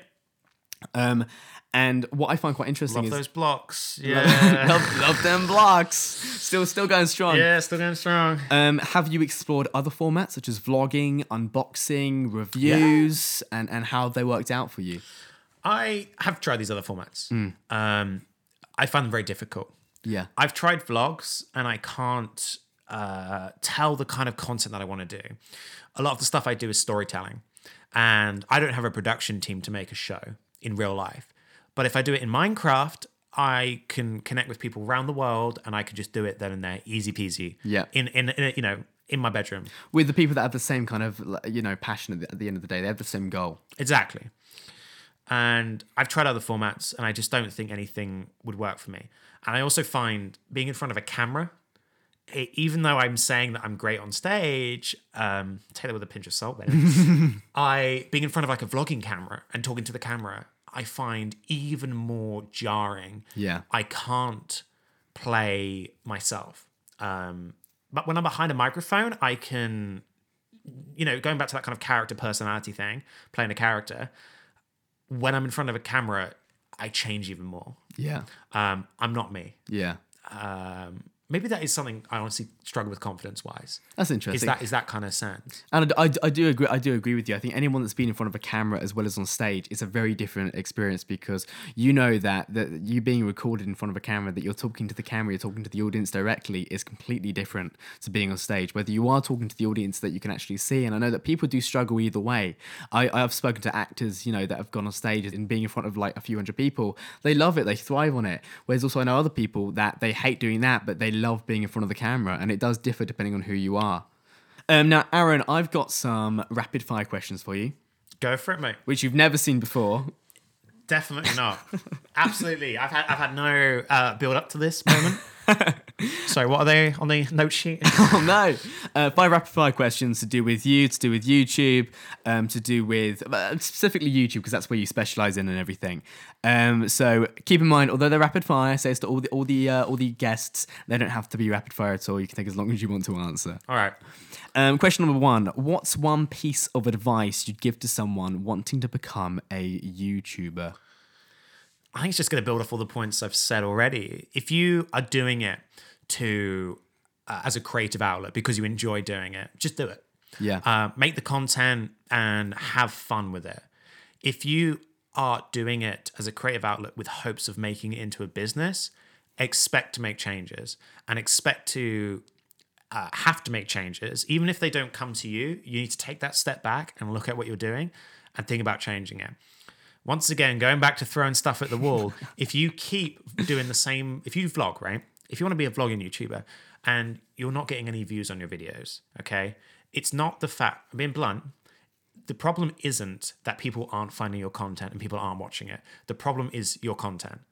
Um, and what I find quite interesting love is... Love those blocks. Yeah. love, love them blocks. Still still going strong. Yeah, still going strong. Um, have you explored other formats such as vlogging, unboxing, reviews, yeah. and, and how they worked out for you? I have tried these other formats. Mm. Um, I find them very difficult. Yeah. I've tried vlogs and I can't uh, tell the kind of content that I want to do. A lot of the stuff I do is storytelling. And I don't have a production team to make a show in real life. But if I do it in Minecraft, I can connect with people around the world and I can just do it then and there, easy peasy. Yeah. In, in, in you know, in my bedroom. With the people that have the same kind of, you know, passion at the end of the day. They have the same goal. Exactly. And I've tried other formats and I just don't think anything would work for me. And I also find being in front of a camera, it, even though I'm saying that I'm great on stage, um, take that with a pinch of salt, then. I being in front of like a vlogging camera and talking to the camera, I find even more jarring. Yeah, I can't play myself. Um, but when I'm behind a microphone, I can, you know, going back to that kind of character personality thing, playing a character. When I'm in front of a camera, I change even more. Yeah. Um, I'm not me. Yeah. Um, maybe that is something I honestly struggle with confidence-wise. That's interesting. Is that is that kind of sense? And I, I do agree. I do agree with you. I think anyone that's been in front of a camera as well as on stage is a very different experience because you know that that you being recorded in front of a camera, that you're talking to the camera, you're talking to the audience directly, is completely different to being on stage. Whether you are talking to the audience that you can actually see, and I know that people do struggle either way. I I've spoken to actors, you know, that have gone on stage and being in front of like a few hundred people, they love it, they thrive on it. Whereas also I know other people that they hate doing that, but they love being in front of the camera, and it does differ depending on who you are. Um, now, Aaron, I've got some rapid fire questions for you. Go for it, mate. Which you've never seen before. Definitely not. Absolutely. I've had I've had no uh, build up to this moment. So what are they on the note sheet? Oh, no. Uh, five rapid fire questions to do with you, to do with YouTube, um, to do with uh, specifically YouTube, because that's where you specialize in and everything. Um, so keep in mind, although they're rapid fire, says to all the all the uh, all the guests, they don't have to be rapid fire at all. You can take as long as you want to answer. All right. Um, question number one: what's one piece of advice you'd give to someone wanting to become a YouTuber? I think it's just going to build off all the points I've said already. If you are doing it to uh, as a creative outlet because you enjoy doing it, just do it. Yeah. Uh, make the content and have fun with it. If you are doing it as a creative outlet with hopes of making it into a business, expect to make changes and expect to uh, have to make changes. Even if they don't come to you, you need to take that step back and look at what you're doing and think about changing it. Once again, going back to throwing stuff at the wall, if you keep doing the same, if you vlog, right? If you want to be a vlogging YouTuber and you're not getting any views on your videos, okay? It's not the fact, I'm being blunt, the problem isn't that people aren't finding your content and people aren't watching it. The problem is your content.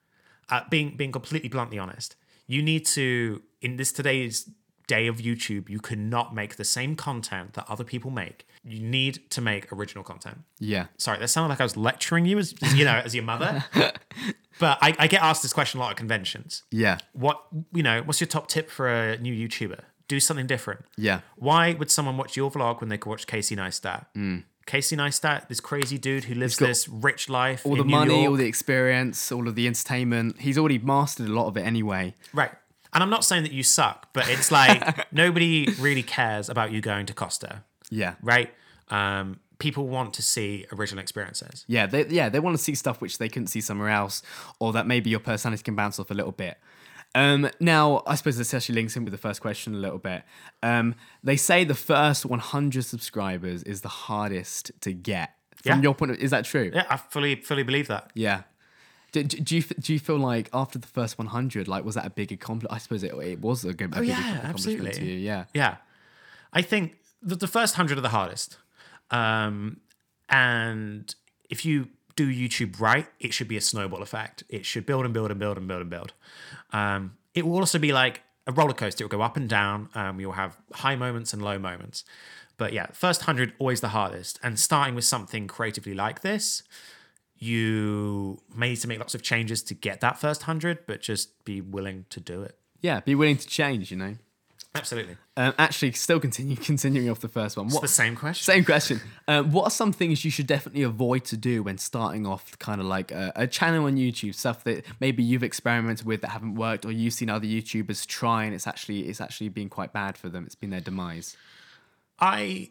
Uh, being, being completely bluntly honest, you need to, in this today's day of YouTube, you cannot make the same content that other people make. You need to make original content. Yeah. Sorry, that sounded like I was lecturing you as, you know, as your mother. But I, I get asked this question a lot at conventions. Yeah. What, you know, what's your top tip for a new YouTuber? Do something different. Yeah. Why would someone watch your vlog when they could watch Casey Neistat? Mm. Casey Neistat, this crazy dude who lives this rich life. All the money, all the experience, all of the entertainment. He's already mastered a lot of it anyway. Right. And I'm not saying that you suck, but it's like nobody really cares about you going to Costa. Yeah. Right? Um, people want to see original experiences. Yeah, they yeah, they want to see stuff which they couldn't see somewhere else, or that maybe your personality can bounce off a little bit. Um, now, I suppose this actually links in with the first question a little bit. Um, they say the first one hundred subscribers is the hardest to get. From yeah. your point of view, is that true? Yeah, I fully fully believe that. Yeah. Do, do you do you feel like after the first one hundred, like was that a big accomplishment? I suppose it, it was a, a oh, big yeah, accomplishment to you. Yeah, yeah. I think the, the first one hundred are the hardest. Um, and if you do YouTube right, it should be a snowball effect. It should build and build and build and build and build. Um, it will also be like a roller coaster. It will go up and down. Um, you'll have high moments and low moments. But yeah, first one hundred always the hardest. And starting with something creatively like this, you may need to make lots of changes to get that first one hundred, but just be willing to do it. Yeah, be willing to change, you know. Absolutely. Um, actually, still continue continuing off the first one. What, it's the same question. Same question. Um, what are some things you should definitely avoid to do when starting off kind of like a, a channel on YouTube, stuff that maybe you've experimented with that haven't worked, or you've seen other YouTubers try and it's actually it's actually been quite bad for them. It's been their demise. I...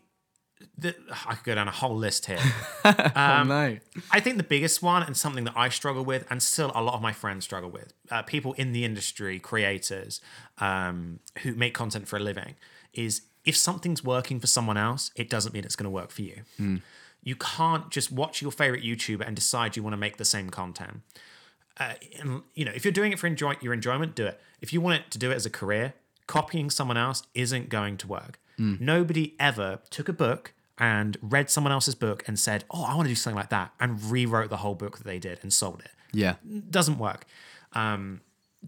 The, I could go down a whole list here. Um, oh, no. I think the biggest one, and something that I struggle with, and still a lot of my friends struggle with, uh, people in the industry, creators, um, who make content for a living, is if something's working for someone else, it doesn't mean it's going to work for you. Mm. You can't just watch your favorite YouTuber and decide you want to make the same content. Uh, and, you know, if you're doing it for enjoy- your enjoyment, do it. If you want it to do it as a career, copying someone else isn't going to work. Mm. Nobody ever took a book and read someone else's book and said, oh, I want to do something like that, and rewrote the whole book that they did and sold it. Yeah. Doesn't work. Um,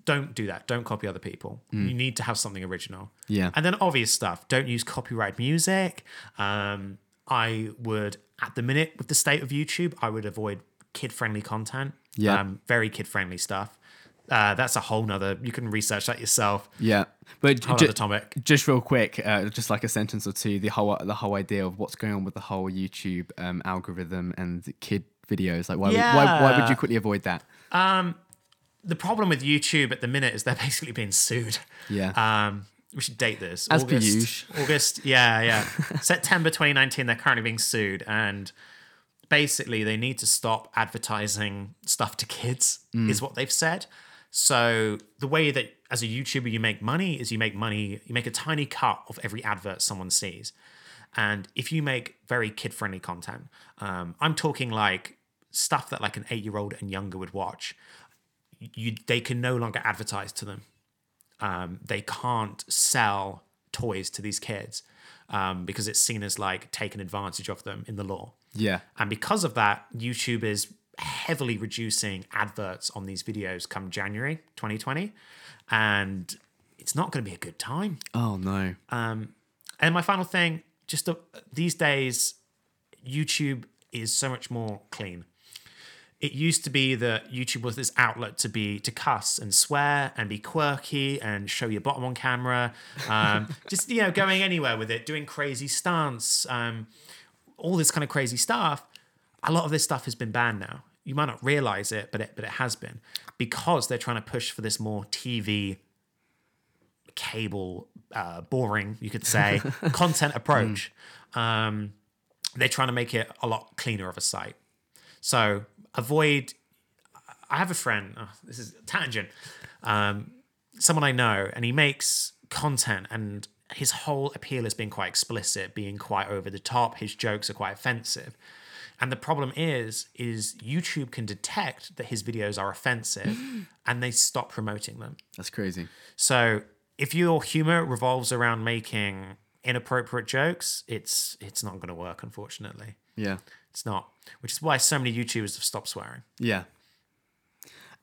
don't do that. Don't copy other people. Mm. You need to have something original. Yeah. And then obvious stuff. Don't use copyright music. Um, I would, at the minute, with the state of YouTube, I would avoid kid-friendly content. Yeah. Um, very kid-friendly stuff. Uh, that's a whole nother, you can research that yourself. Yeah. But whole ju- topic. Just real quick, uh, just like a sentence or two, the whole the whole idea of what's going on with the whole YouTube um, algorithm and kid videos. Like why, yeah. would, why why would you quickly avoid that? Um, the problem with YouTube at the minute is they're basically being sued. Yeah. Um, we should date this. As per usual. August, yeah, yeah. September twenty nineteen, they're currently being sued, and basically they need to stop advertising stuff to kids, mm. is what they've said. So the way that as a YouTuber you make money is you make money, you make a tiny cut of every advert someone sees. And if you make very kid-friendly content, um, I'm talking like stuff that like an eight-year-old and younger would watch, you, they can no longer advertise to them. Um, they can't sell toys to these kids um, because it's seen as like taking advantage of them in the law. Yeah. And because of that, YouTube is heavily reducing adverts on these videos come January twenty twenty, and it's not going to be a good time. Oh no. Um, and my final thing, just the, these days, YouTube is so much more clean. It used to be that YouTube was this outlet to be to cuss and swear and be quirky and show your bottom on camera, um, just, you know, going anywhere with it, doing crazy stunts, um, all this kind of crazy stuff. A lot of this stuff has been banned now. You might not realize it, but it but it has been, because they're trying to push for this more T V, cable, uh, boring, you could say, content approach. Mm. Um, they're trying to make it a lot cleaner of a site. So avoid. I have a friend. Oh, this is tangent. Um, someone I know, and he makes content, and his whole appeal has been quite explicit, being quite over the top. His jokes are quite offensive. And the problem is, is YouTube can detect that his videos are offensive and they stop promoting them. That's crazy. So if your humor revolves around making inappropriate jokes, it's it's not going to work, unfortunately. Yeah. It's not. Which is why so many YouTubers have stopped swearing. Yeah.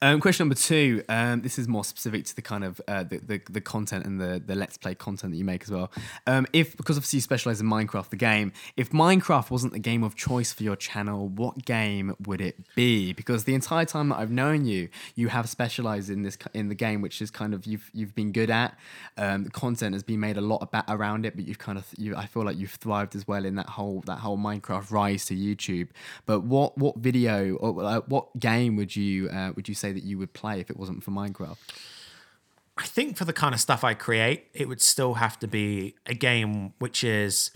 Um, question number two. Um, this is more specific to the kind of uh, the, the the content and the the Let's Play content that you make as well. Um, if because obviously you specialize in Minecraft, the game. If Minecraft wasn't the game of choice for your channel, what game would it be? Because the entire time that I've known you, you have specialized in this in the game, which is kind of you've you've been good at. Um, the content has been made a lot about around it, but you've kind of you I feel like you've thrived as well in that whole that whole Minecraft rise to YouTube. But what what video or uh, what game would you uh, would you say that you would play if it wasn't for Minecraft? I think for the kind of stuff I create, it would still have to be a game which is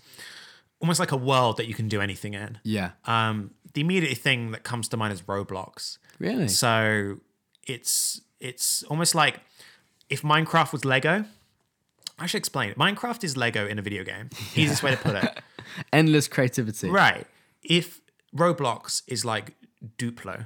almost like a world that you can do anything in. Yeah. Um, the immediate thing that comes to mind is Roblox. Really? So it's it's almost like if Minecraft was Lego. I should explain it. Minecraft is Lego in a video game. Yeah. Easiest way to put it. Endless creativity. Right. If Roblox is like Duplo.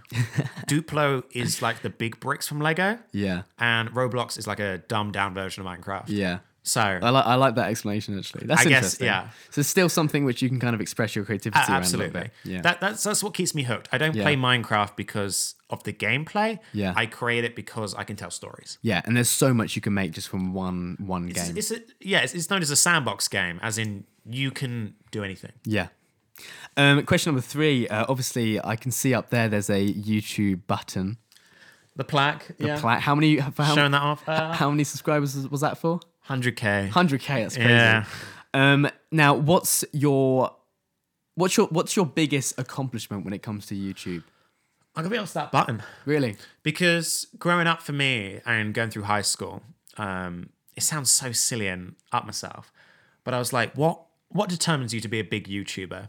Duplo is like the big bricks from Lego. Yeah. And Roblox is like a dumbed down version of Minecraft. Yeah. So I like I like that explanation actually. That's I interesting. Guess, yeah. So it's still something which you can kind of express your creativity uh, around. Absolutely. A little bit. Yeah. That that's that's what keeps me hooked. I don't yeah. play Minecraft because of the gameplay. Yeah. I create it because I can tell stories. Yeah, and there's so much you can make just from one one it's, game. It's a, yeah, it's, it's known as a sandbox game, as in you can do anything. Yeah. Um, question number three. Uh, obviously, I can see up there. There's a YouTube button, the plaque. The yeah. plaque. How many? For how, showing that off. Uh, how many subscribers was that for? one hundred K. one hundred K, that's crazy. Yeah. Um, now, what's your what's your what's your biggest accomplishment when it comes to YouTube? I'm gonna be honest, that button. Really? Because growing up for me and going through high school, um, it sounds so silly and up myself, but I was like, what what determines you to be a big YouTuber?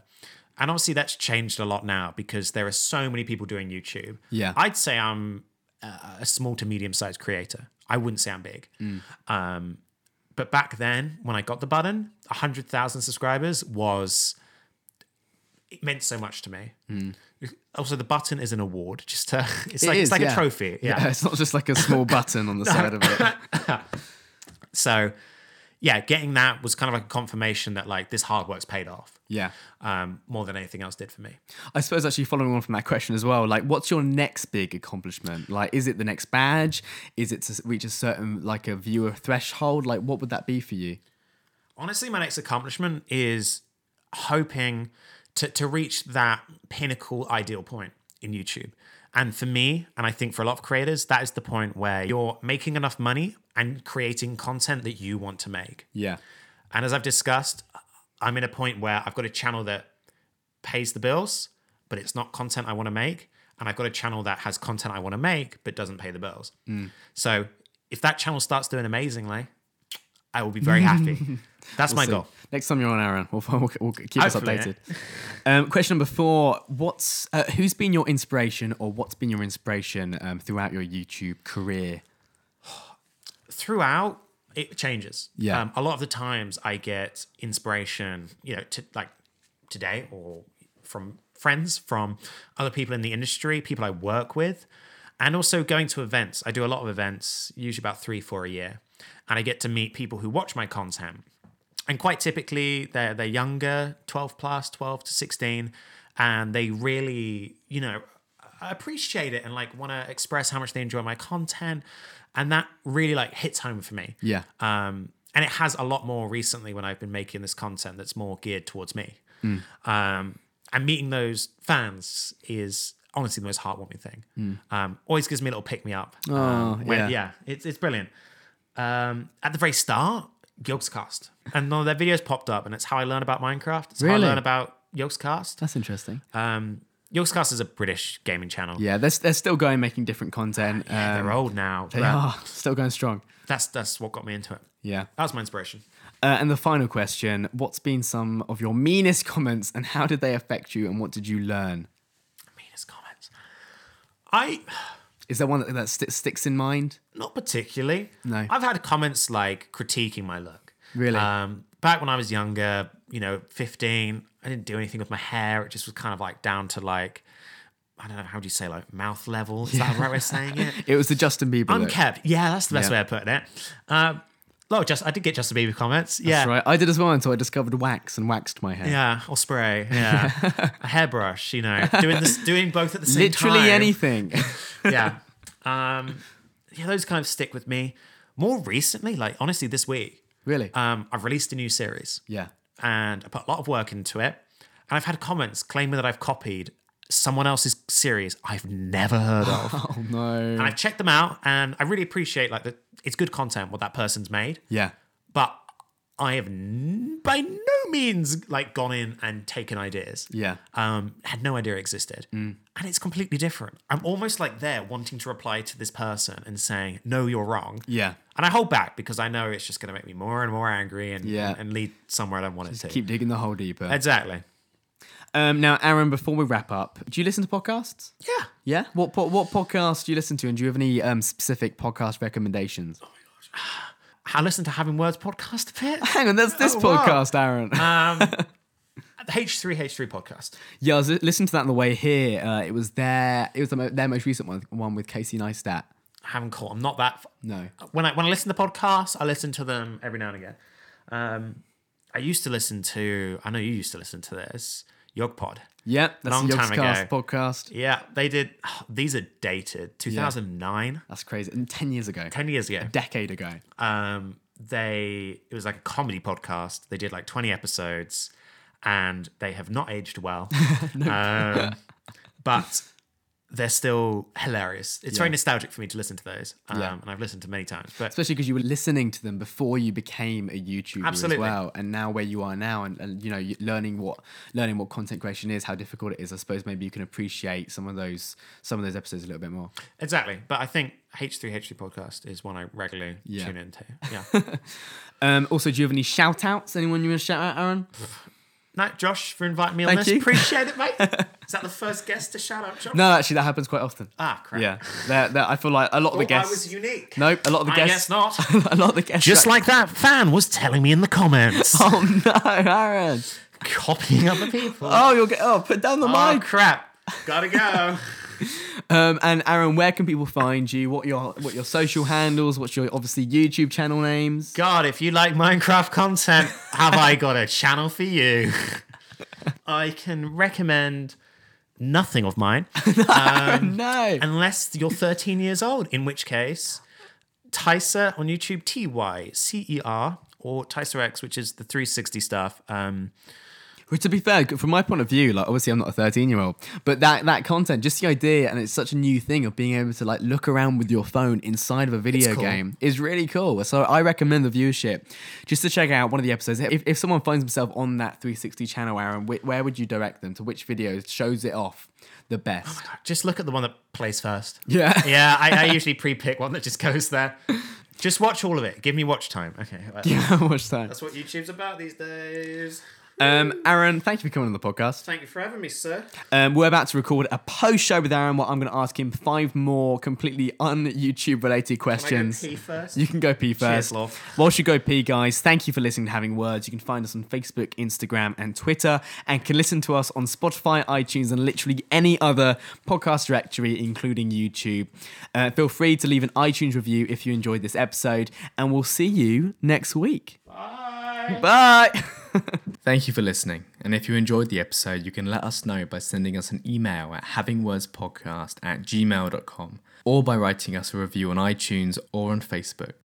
And obviously that's changed a lot now because there are so many people doing YouTube. Yeah. I'd say I'm a small to medium-sized creator. I wouldn't say I'm big. Mm. Um, but back then, when I got the button, one hundred thousand subscribers was... It meant so much to me. Mm. Also, the button is an award. Just to, It's it like, is, it's like yeah. a trophy. Yeah. yeah, it's not just like a small button on the no. side of it. So... Yeah, getting that was kind of like a confirmation that like this hard work's paid off. Yeah. Um, more than anything else did for me. I suppose actually following on from that question as well, like what's your next big accomplishment? Like is it the next badge? Is it to reach a certain like a viewer threshold? Like what would that be for you? Honestly, my next accomplishment is hoping to, to reach that pinnacle ideal point in YouTube. And for me, and I think for a lot of creators, that is the point where you're making enough money and creating content that you want to make. Yeah. And as I've discussed, I'm in a point where I've got a channel that pays the bills, but it's not content I want to make. And I've got a channel that has content I want to make, but doesn't pay the bills. Mm. So if that channel starts doing amazingly, I will be very happy. That's we'll my see. goal. Next time you're on, Aaron, we'll, we'll, we'll keep Hopefully, us updated. Yeah. Um, question number four, what's, uh, who's been your inspiration or what's been your inspiration um, throughout your YouTube career? Throughout, it changes. Yeah. Um, a lot of the times I get inspiration, you know, to, like today or from friends, from other people in the industry, people I work with, and also going to events. I do a lot of events, usually about three, four a year. And I get to meet people who watch my content. And quite typically, they're, they're younger, twelve plus, twelve to sixteen. And they really, you know, appreciate it and like want to express how much they enjoy my content. And that really like hits home for me. Yeah. Um, and it has a lot more recently when I've been making this content that's more geared towards me. Mm. Um, and meeting those fans is... honestly the most heartwarming thing. Mm. Um, always gives me a little pick me up. Oh, um, when, yeah. yeah, it's it's brilliant. Um, at the very start, Yogscast. And none of their videos popped up and it's how I learn about Minecraft. It's really? how I learn about Yogscast. That's interesting. Um, Yogscast is a British gaming channel. Yeah, they're, they're still going, making different content. Yeah, um, they're old now. They are still going strong. That's, that's what got me into it. Yeah. That was my inspiration. Uh, and the final question, what's been some of your meanest comments and how did they affect you and what did you learn? I, Is there one that, that st- sticks in mind? Not particularly. No. I've had comments like critiquing my look. Really? Um, back when I was younger, you know, fifteen, I didn't do anything with my hair. It just was kind of like down to like, I don't know, how do you say like mouth level? Is yeah. that the right way of saying it? It was the Justin Bieber Unkept. Look. Yeah, that's the best yeah. way of putting it. Um, no, just I did get Justin Bieber comments. Yeah. That's right. I did as well until I discovered wax and waxed my hair. Yeah, or spray. Yeah. A hairbrush, you know. Doing this, doing both at the same Literally time. Literally anything. yeah. Um, yeah, those kind of stick with me. More recently, like honestly this week. Really? Um, I've released a new series. Yeah. And I put a lot of work into it. And I've had comments claiming that I've copied someone else's series I've never heard of. Oh no. And I've checked them out and I really appreciate like the it's good content what that person's made. Yeah. But I have n- by no means like gone in and taken ideas. Yeah. Um, had no idea it existed. Mm. And it's completely different. I'm almost like there wanting to reply to this person and saying, no, you're wrong. Yeah. And I hold back because I know it's just going to make me more and more angry and, yeah. and, and lead somewhere I don't want just it to. Keep digging the hole deeper. Exactly. Um, now, Aaron, before we wrap up, do you listen to podcasts? Yeah. Yeah? What po- what podcast do you listen to? And do you have any um, specific podcast recommendations? Oh, my gosh. I listen to Having Words podcast a bit. Hang on, that's this oh, podcast, wow. Aaron. Um, the H three H three podcast. Yeah, I was listening to that on the way here. Uh, it was their it was the mo- their most recent one, one with Casey Neistat. I haven't caught. I'm not that... F- no. When I, when I listen to podcasts, I listen to them every now and again. Um, I used to listen to... I know you used to listen to this... Yogpod. Yeah, that's long a time ago. Podcast. Yeah, they did. Oh, these are dated. two thousand nine. Yeah, that's crazy. And ten years ago. ten years ago. A decade ago. Um, they it was like a comedy podcast. They did like twenty episodes and they have not aged well. No. Um, but they're still hilarious. It's yeah. very nostalgic for me to listen to those. Um, yeah. And I've listened to many times. But especially because you were listening to them before you became a YouTuber absolutely. as well. And now where you are now and, and you know, learning what learning what content creation is, how difficult it is, I suppose maybe you can appreciate some of those some of those episodes a little bit more. Exactly. But I think H three H three podcast is one I regularly yeah. tune into. Yeah. um, also, do you have any shout outs? Anyone you want to shout out, Aaron? No, Josh, for inviting me on Thank this. You. Appreciate it, mate. Is that the first guest to shout out Josh? No, actually, that happens quite often. Ah, crap. Yeah, they're, they're, I feel like a lot of the guests... I was unique. Nope, a lot of the I guests... I guess not. A lot of the guests... Just like that fan was telling me in the comments. Oh, no, Aaron. Copying other people. Oh, you'll get... Oh, put down the oh, mic. Oh, crap. Gotta go. Um, and Aaron, where can people find you? What your what your social handles? What's your obviously YouTube channel names? God, if you like Minecraft content, have I got a channel for you? I can recommend nothing of mine. no, um, no, unless you're thirteen years old, in which case Tyser on YouTube, T Y C E R, or Tyser X, which is the three sixty stuff. Um, Well, to be fair, from my point of view, like obviously I'm not a thirteen-year-old, but that, that content, just the idea, and it's such a new thing of being able to like look around with your phone inside of a video cool. game is really cool. So I recommend the viewership just to check out one of the episodes. If, if someone finds themselves on that three sixty channel, Aaron, wh- where would you direct them to? Which video shows it off the best? Oh my God, just look at the one that plays first. Yeah, yeah. I, I usually pre-pick one that just goes there. Just watch all of it. Give me watch time. Okay. Well, yeah, watch time. That's what YouTube's about these days. Um, Aaron, thank you for coming on the podcast. Thank you for having me, sir. Um, we're about to record a post show with Aaron where I'm going to ask him five more completely un-YouTube related questions. Can I go pee first? You can go pee first. Cheers, love. Whilst you go pee, guys, thank you for listening to Having Words. You can find us on Facebook, Instagram and Twitter, and can listen to us on Spotify, iTunes and literally any other podcast directory, including YouTube. Uh, feel free to leave an iTunes review if you enjoyed this episode, and we'll see you next week. Bye. Bye. Thank you for listening, and if you enjoyed the episode, you can let us know by sending us an email at havingwordspodcast at gmail dot com or by writing us a review on iTunes or on Facebook.